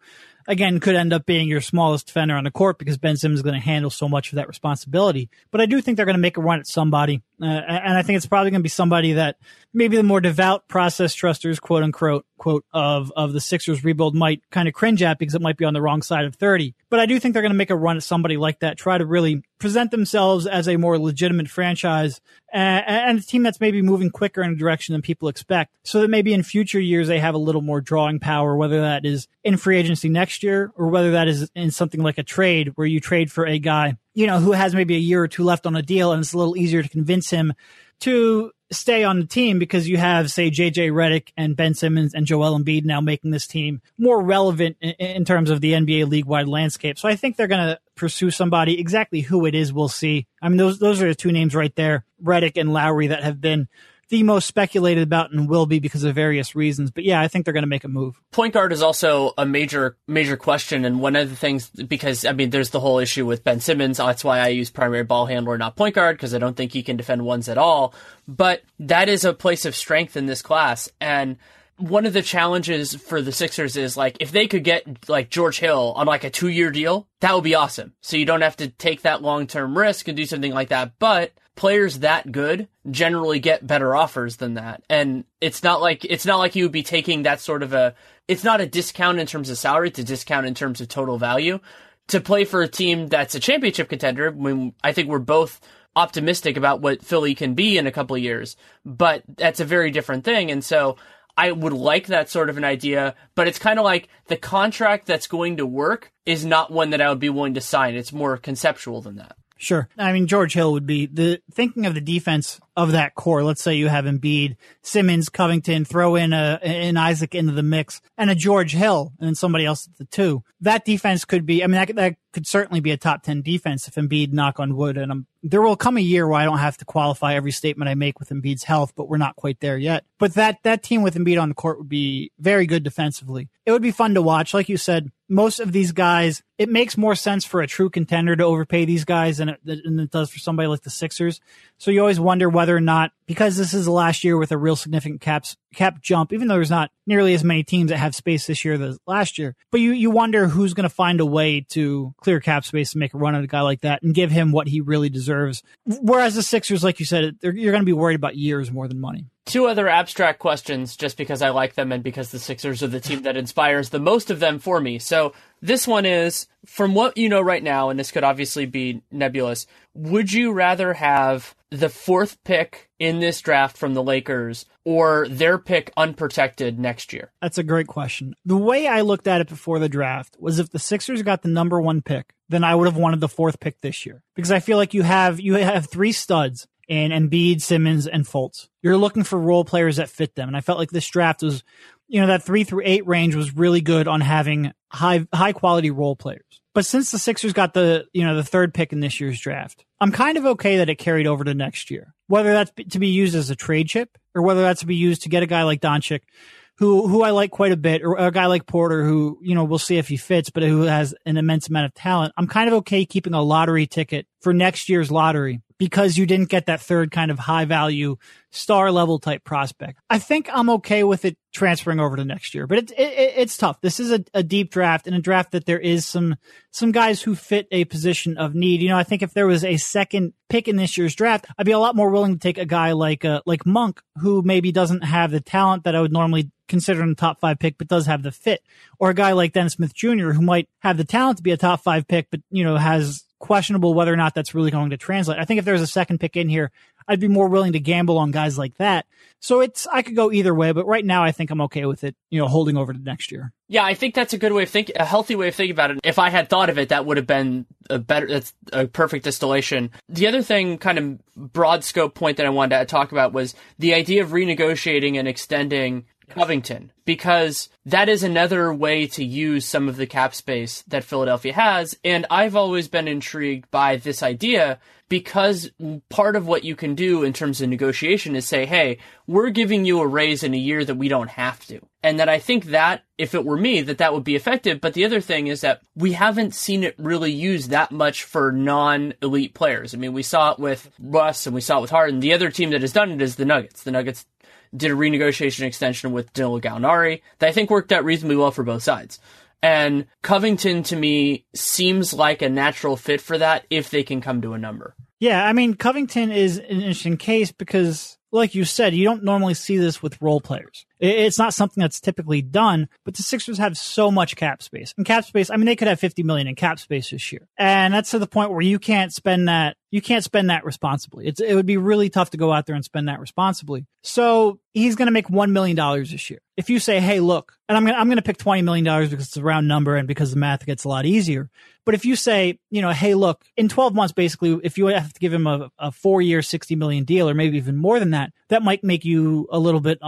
again, could end up being your smallest defender on the court because Ben Simmons is going to handle so much of that responsibility. But I do think they're going to make a run at somebody. And I think it's probably going to be somebody that maybe the more devout process trusters, quote unquote, of the Sixers rebuild might kind of cringe at because it might be on the wrong side of 30. But I do think they're going to make a run at somebody like that, try to really present themselves as a more legitimate franchise and a team that's maybe moving quicker in a direction than people expect, so that maybe in future years they have a little more drawing power, whether that is in free agency next year or whether that is in something like a trade where you trade for a guy, you know, who has maybe a year or two left on a deal, and it's a little easier to convince him to stay on the team because you have, say, JJ Redick and Ben Simmons and Joel Embiid now making this team more relevant in terms of the NBA league-wide landscape. So I think they're going to pursue somebody. Exactly who it is, we'll see. I mean, those are the two names right there, Redick and Lowry, that have been the most speculated about and will be because of various reasons. But yeah, I think they're going to make a move. Point guard is also a major question. And one of the things, because I mean, there's the whole issue with Ben Simmons. That's why I use primary ball handler, not point guard, because I don't think he can defend ones at all. But that is a place of strength in this class. And one of the challenges for the Sixers is, like, if they could get like George Hill on like a 2-year deal, that would be awesome. So you don't have to take that long-term risk and do something like that. But players that good generally get better offers than that. And it's not like you would be taking that sort of a, it's not a discount in terms of salary, it's a discount in terms of total value to play for a team that's a championship contender. I mean, I think we're both optimistic about what Philly can be in a couple of years, but that's a very different thing. And so I would like that sort of an idea, but it's kind of like the contract that's going to work is not one that I would be willing to sign. It's more conceptual than that. Sure. I mean, George Hill would be the thinking of the defense of that core. Let's say you have Embiid, Simmons, Covington, throw in an Isaac into the mix and a George Hill and then somebody else at the two. That defense could be, I mean, that could certainly be a top 10 defense if Embiid, knock on wood. And there will come a year where I don't have to qualify every statement I make with Embiid's health, but we're not quite there yet. But that team with Embiid on the court would be very good defensively. It would be fun to watch. Like you said, most of these guys, it makes more sense for a true contender to overpay these guys than it does for somebody like the Sixers. So you always wonder whether or not, because this is the last year with a real significant cap jump, even though there's not nearly as many teams that have space this year as last year, but you wonder who's going to find a way to clear cap space and make a run at a guy like that and give him what he really deserves. Whereas the Sixers, like you said, you're going to be worried about years more than money. Two other abstract questions, just because I like them and because the Sixers are the team that inspires the most of them for me. So this one is, from what you know right now, and this could obviously be nebulous, would you rather have the 4th pick in this draft from the Lakers or their pick unprotected next year? That's a great question. The way I looked at it before the draft was, if the Sixers got the number 1 pick, then I would have wanted the 4th pick this year, because I feel like you have 3 studs in Embiid, Simmons, and Fultz. You're looking for role players that fit them. And I felt like this draft was, you know, that 3 through 8 range was really good on having high quality role players. But since the Sixers got the 3rd pick in this year's draft, I'm kind of okay that it carried over to next year, whether that's to be used as a trade chip or whether that's to be used to get a guy like Doncic, who I like quite a bit, or a guy like Porter, who, you know, we'll see if he fits, but who has an immense amount of talent. I'm kind of okay keeping a lottery ticket for next year's lottery, because you didn't get that 3rd kind of high value star level type prospect. I think I'm okay with it transferring over to next year, but it's tough. This is a deep draft, and a draft that there is some guys who fit a position of need. You know, I think if there was a 2nd pick in this year's draft, I'd be a lot more willing to take a guy like Monk, who maybe doesn't have the talent that I would normally consider in a top 5 pick, but does have the fit, or a guy like Dennis Smith Jr., who might have the talent to be a top 5 pick, but, you know, has questionable whether or not that's really going to translate. I think if there's a 2nd pick in here, I'd be more willing to gamble on guys like that. So I could go either way, but right now I think I'm okay with it, you know, holding over to next year. Yeah, I think that's a good way of thinking, a healthy way of thinking about it. If I had thought of it, that would have been that's a perfect distillation. The other thing, kind of broad scope point that I wanted to talk about was the idea of renegotiating and extending Covington, because that is another way to use some of the cap space that Philadelphia has. And I've always been intrigued by this idea, because part of what you can do in terms of negotiation is say, hey, we're giving you a raise in a year that we don't have to. And that I think that if it were me, that would be effective. But the other thing is that we haven't seen it really used that much for non-elite players. I mean, we saw it with Russ and we saw it with Harden. The other team that has done it is the Nuggets. The Nuggets did a renegotiation extension with Danilo Gallinari that I think worked out reasonably well for both sides. And Covington, to me, seems like a natural fit for that if they can come to a number. Yeah, I mean, Covington is an interesting case because, like you said, you don't normally see this with role players. It's not something that's typically done, but the Sixers have so much cap space. And cap space, I mean, they could have $50 million in cap space this year. And that's to the point where you can't spend that. You can't spend that responsibly. It would be really tough to go out there and spend that responsibly. So he's going to make $1 million this year. If you say, hey, look, and I'm going to pick $20 million because it's a round number and because the math gets a lot easier. But if you say, you know, hey, look, in 12 months, basically, if you have to give him a 4-year $60 million deal or maybe even more than that, that might make you a little bit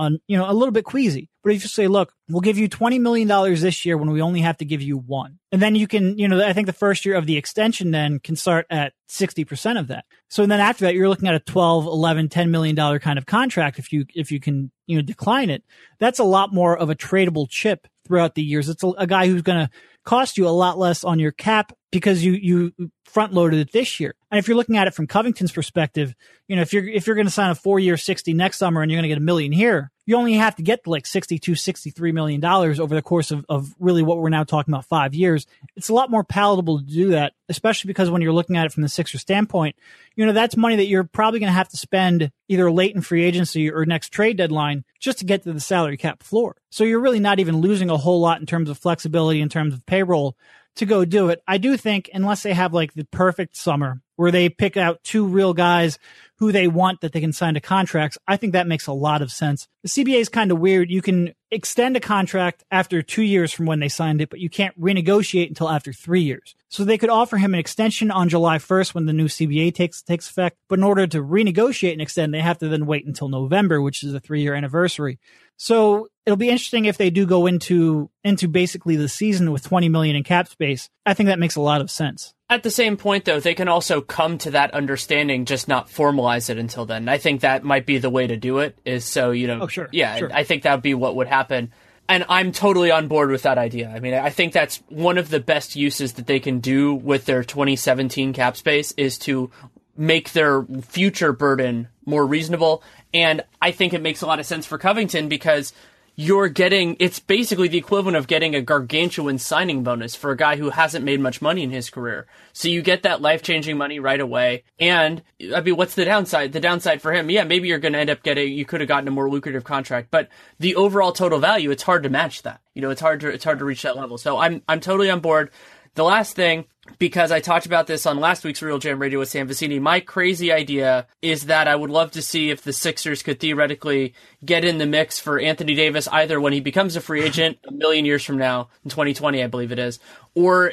queasy. But if you say, look, we'll give you $20 million this year when we only have to give you $1 million. And then you can, you know, I think the first year of the extension then can start at 60% of that. So then after that, you're looking at a $12, $11, $10 million kind of contract if you can, you know, decline it. That's a lot more of a tradable chip throughout the years. It's a guy who's going to cost you a lot less on your cap because you front loaded it this year. And if you're looking at it from Covington's perspective, you know, if you're going to sign a 4-year 60 next summer and you're going to get $1 million here, you only have to get like $63 million over the course of really what we're now talking about, 5 years. It's a lot more palatable to do that, especially because when you're looking at it from the Sixers standpoint, you know, that's money that you're probably going to have to spend either late in free agency or next trade deadline just to get to the salary cap floor. So you're really not even losing a whole lot in terms of flexibility, in terms of payroll to go do it. I do think unless they have like the perfect summer where they pick out 2 real guys who they want that they can sign to contracts, I think that makes a lot of sense. The CBA is kind of weird. You can extend a contract after 2 years from when they signed it, but you can't renegotiate until after 3 years. So they could offer him an extension on July 1st when the new CBA takes effect. But in order to renegotiate and extend, they have to then wait until November, which is a 3-year anniversary. So it'll be interesting if they do go into basically the season with $20 million in cap space. I think that makes a lot of sense. At the same point, though, they can also come to that understanding, just not formalize it until then. I think that might be the way to do it, is so, you know, sure. I think that would be what would happen. And I'm totally on board with that idea. I mean, I think that's one of the best uses that they can do with their 2017 cap space, is to make their future burden more reasonable. And I think it makes a lot of sense for Covington, because it's basically the equivalent of getting a gargantuan signing bonus for a guy who hasn't made much money in his career. So you get that life-changing money right away. And I mean, what's the downside? The downside for him, yeah, maybe you're going to end up you could have gotten a more lucrative contract, but the overall total value, it's hard to match that. You know, it's hard to reach that level. So I'm totally on board. The last thing, because I talked about this on last week's Real Jam Radio with Sam Vecini, my crazy idea is that I would love to see if the Sixers could theoretically get in the mix for Anthony Davis, either when he becomes a free agent a million years from now, in 2020, I believe it is, or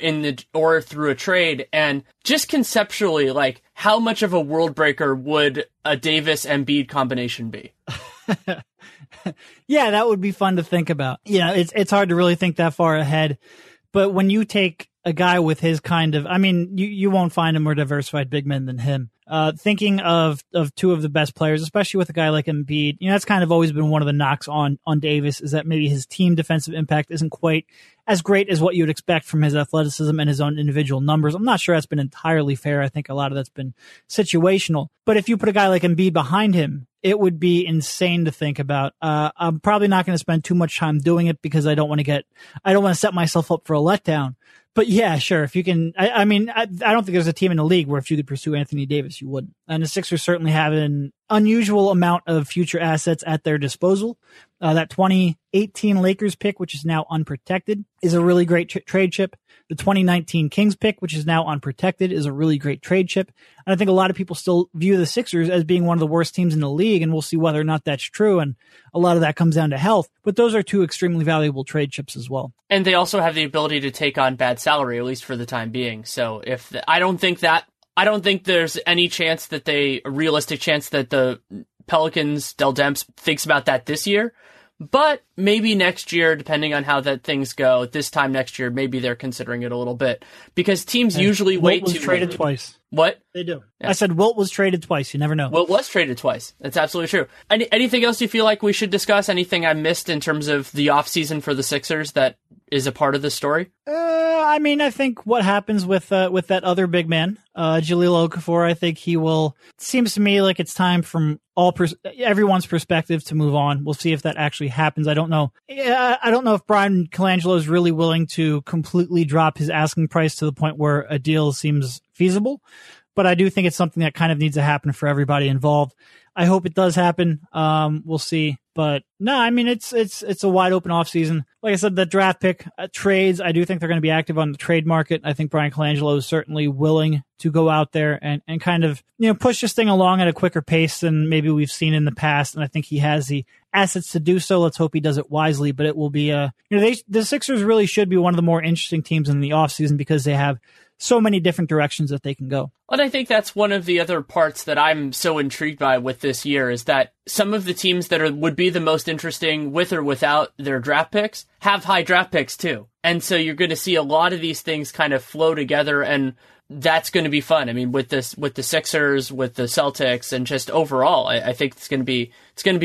through a trade. And just conceptually, like, how much of a world breaker would a Davis Embiid combination be? Yeah, that would be fun to think about. Yeah, it's hard to really think that far ahead. But when you take a guy with his kind of, I mean, you won't find a more diversified big man than him. Thinking of two of the best players, especially with a guy like Embiid, you know, that's kind of always been one of the knocks on Davis, is that maybe his team defensive impact isn't quite as great as what you would expect from his athleticism and his own individual numbers. I'm not sure that's been entirely fair. I think a lot of that's been situational. But if you put a guy like Embiid behind him, it would be insane to think about. I'm probably not going to spend too much time doing it because I don't want to set myself up for a letdown. But yeah, sure. If you can, I mean, I don't think there's a team in the league where if you could pursue Anthony Davis, you wouldn't. And the Sixers certainly have an unusual amount of future assets at their disposal. That 2018 Lakers pick, which is now unprotected, is a really great trade chip. The 2019 Kings pick, which is now unprotected, is a really great trade chip. And I think a lot of people still view the Sixers as being one of the worst teams in the league, and we'll see whether or not that's true. And a lot of that comes down to health. But those are two extremely valuable trade chips as well. And they also have the ability to take on bad salary, at least for the time being. So I don't think there's any chance that a realistic chance that the Pelicans, Dell Demps, thinks about that this year. But maybe next year, depending on how that things go, this time next year, maybe they're considering it a little bit because teams usually wait to traded twice. What? They do. Yeah. I said Wilt was traded twice. You never know. Wilt was traded twice. That's absolutely true. Anything else you feel like we should discuss? Anything I missed in terms of the offseason for the Sixers that is a part of this story? I mean, I think what happens with that other big man, Jahlil Okafor, I think he will... It seems to me like it's time from everyone's perspective to move on. We'll see if that actually happens. I don't know. I don't know if Brian Colangelo is really willing to completely drop his asking price to the point where a deal seems feasible, but I do think it's something that kind of needs to happen for everybody involved. I hope it does happen. We'll see. But no, I mean, it's a wide open offseason. Like I said, the draft pick trades, I do think they're going to be active on the trade market. I think Brian Colangelo is certainly willing to go out there and kind of, you know, push this thing along at a quicker pace than maybe we've seen in the past. And I think he has the assets to do so. Let's hope he does it wisely, but it will be the Sixers really should be one of the more interesting teams in the offseason because they have so many different directions that they can go. And I think that's one of the other parts that I'm so intrigued by with this year is that some of the teams that would be the most interesting with or without their draft picks have high draft picks too. And so you're going to see a lot of these things kind of flow together, and that's going to be fun. I mean, with the Sixers, with the Celtics, and just overall, I think it's going to be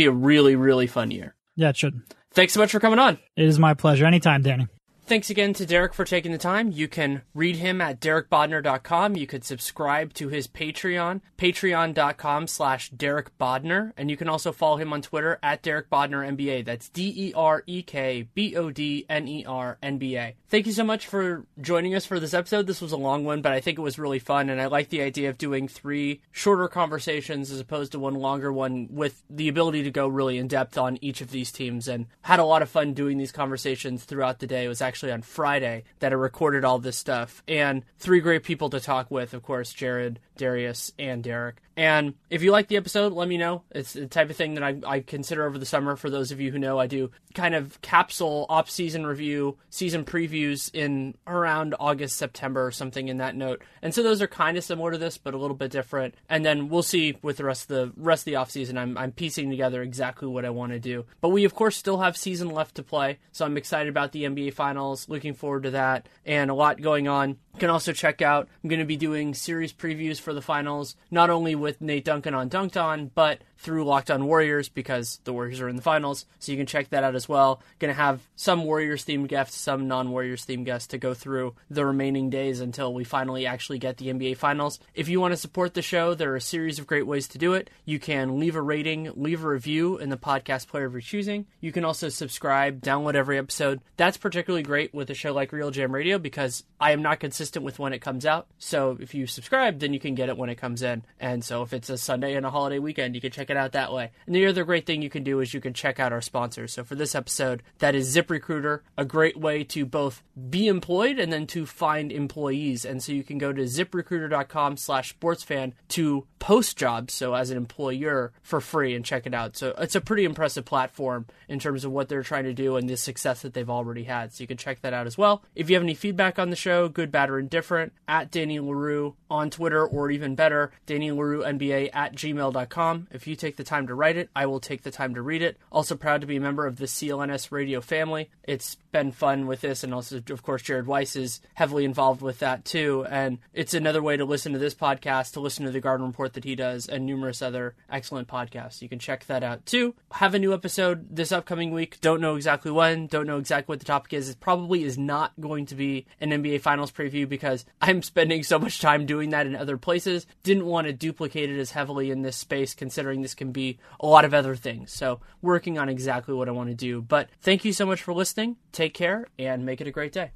a really, really fun year. Yeah, it should. Thanks so much for coming on. It is my pleasure. Anytime, Danny. Thanks again to Derek for taking the time. You can read him at derekbodner.com. You could subscribe to his Patreon, patreon.com/DerekBodner. And you can also follow him on Twitter at DerekBodnerNBA. That's DerekBodnerNBA. Thank you so much for joining us for this episode. This was a long one, but I think it was really fun. And I like the idea of doing three shorter conversations as opposed to one longer one, with the ability to go really in depth on each of these teams, and had a lot of fun doing these conversations throughout the day. It was actually on Friday that I recorded all this stuff, and three great people to talk with, of course, Jared, Darius, and Derek. And if you like the episode, let me know. It's the type of thing that I consider over the summer. For those of you who know, I do kind of capsule off-season review, season previews in around August, September, or something in that note. And so those are kind of similar to this, but a little bit different. And then we'll see with the rest of the off-season. I'm piecing together exactly what I want to do. But we, of course, still have season left to play, so I'm excited about the NBA Finals. Looking forward to that, and a lot going on. You can also check out, I'm going to be doing series previews for the finals, not only with Nate Duncan on Dunked On, but through Locked On Warriors, because the Warriors are in the finals, so you can check that out as well. Going to have some Warriors-themed guests, some non-Warriors-themed guests to go through the remaining days until we finally actually get the NBA Finals. If you want to support the show, there are a series of great ways to do it. You can leave a rating, leave a review in the podcast player of your choosing. You can also subscribe, download every episode. That's particularly great with a show like RealGM Radio, because I am not consistent with when it comes out. So if you subscribe, then you can get it when it comes in. And so if it's a Sunday and a holiday weekend, you can check it out that way. And the other great thing you can do is you can check out our sponsors. So for this episode, that is ZipRecruiter, a great way to both be employed and then to find employees. And so you can go to ziprecruiter.com/sportsfan to post jobs, so as an employer, for free, and check it out. So it's a pretty impressive platform in terms of what they're trying to do and the success that they've already had. So you can check that out as well. If you have any feedback on the show, good, bad, or indifferent, at Danny LaRue on Twitter, or even better, Danny LaRue NBA @gmail.com. If you take the time to write it, I will take the time to read it. Also proud to be a member of the CLNS Radio family. It's been fun with this, and also, of course, Jared Weiss is heavily involved with that too, and it's another way to listen to this podcast, to listen to the Garden Report that he does, and numerous other excellent podcasts. You can check that out too. Have a new episode this upcoming week. Don't know exactly when, don't know exactly what the topic is. It probably is not going to be an NBA Finals preview, because I'm spending so much time doing that in other places. Didn't want to duplicate it as heavily in this space, considering this can be a lot of other things. So working on exactly what I want to do. But thank you so much for listening. Take care, and make it a great day.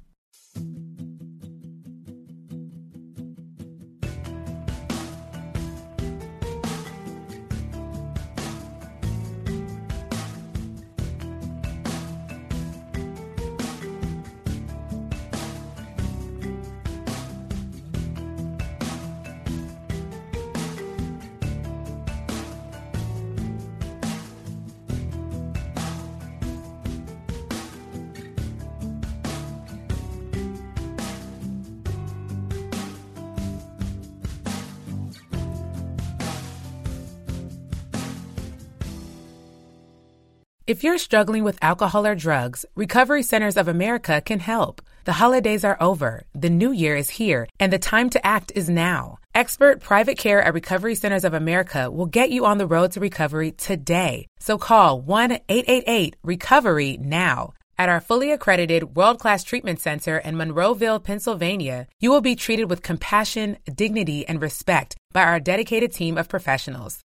If you're struggling with alcohol or drugs, Recovery Centers of America can help. The holidays are over, the new year is here, and the time to act is now. Expert private care at Recovery Centers of America will get you on the road to recovery today. So call 1-888-RECOVERY now. At our fully accredited world-class treatment center in Monroeville, Pennsylvania, you will be treated with compassion, dignity, and respect by our dedicated team of professionals.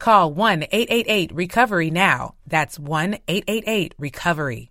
Call 1-888-RECOVERY now. That's 1-888-RECOVERY.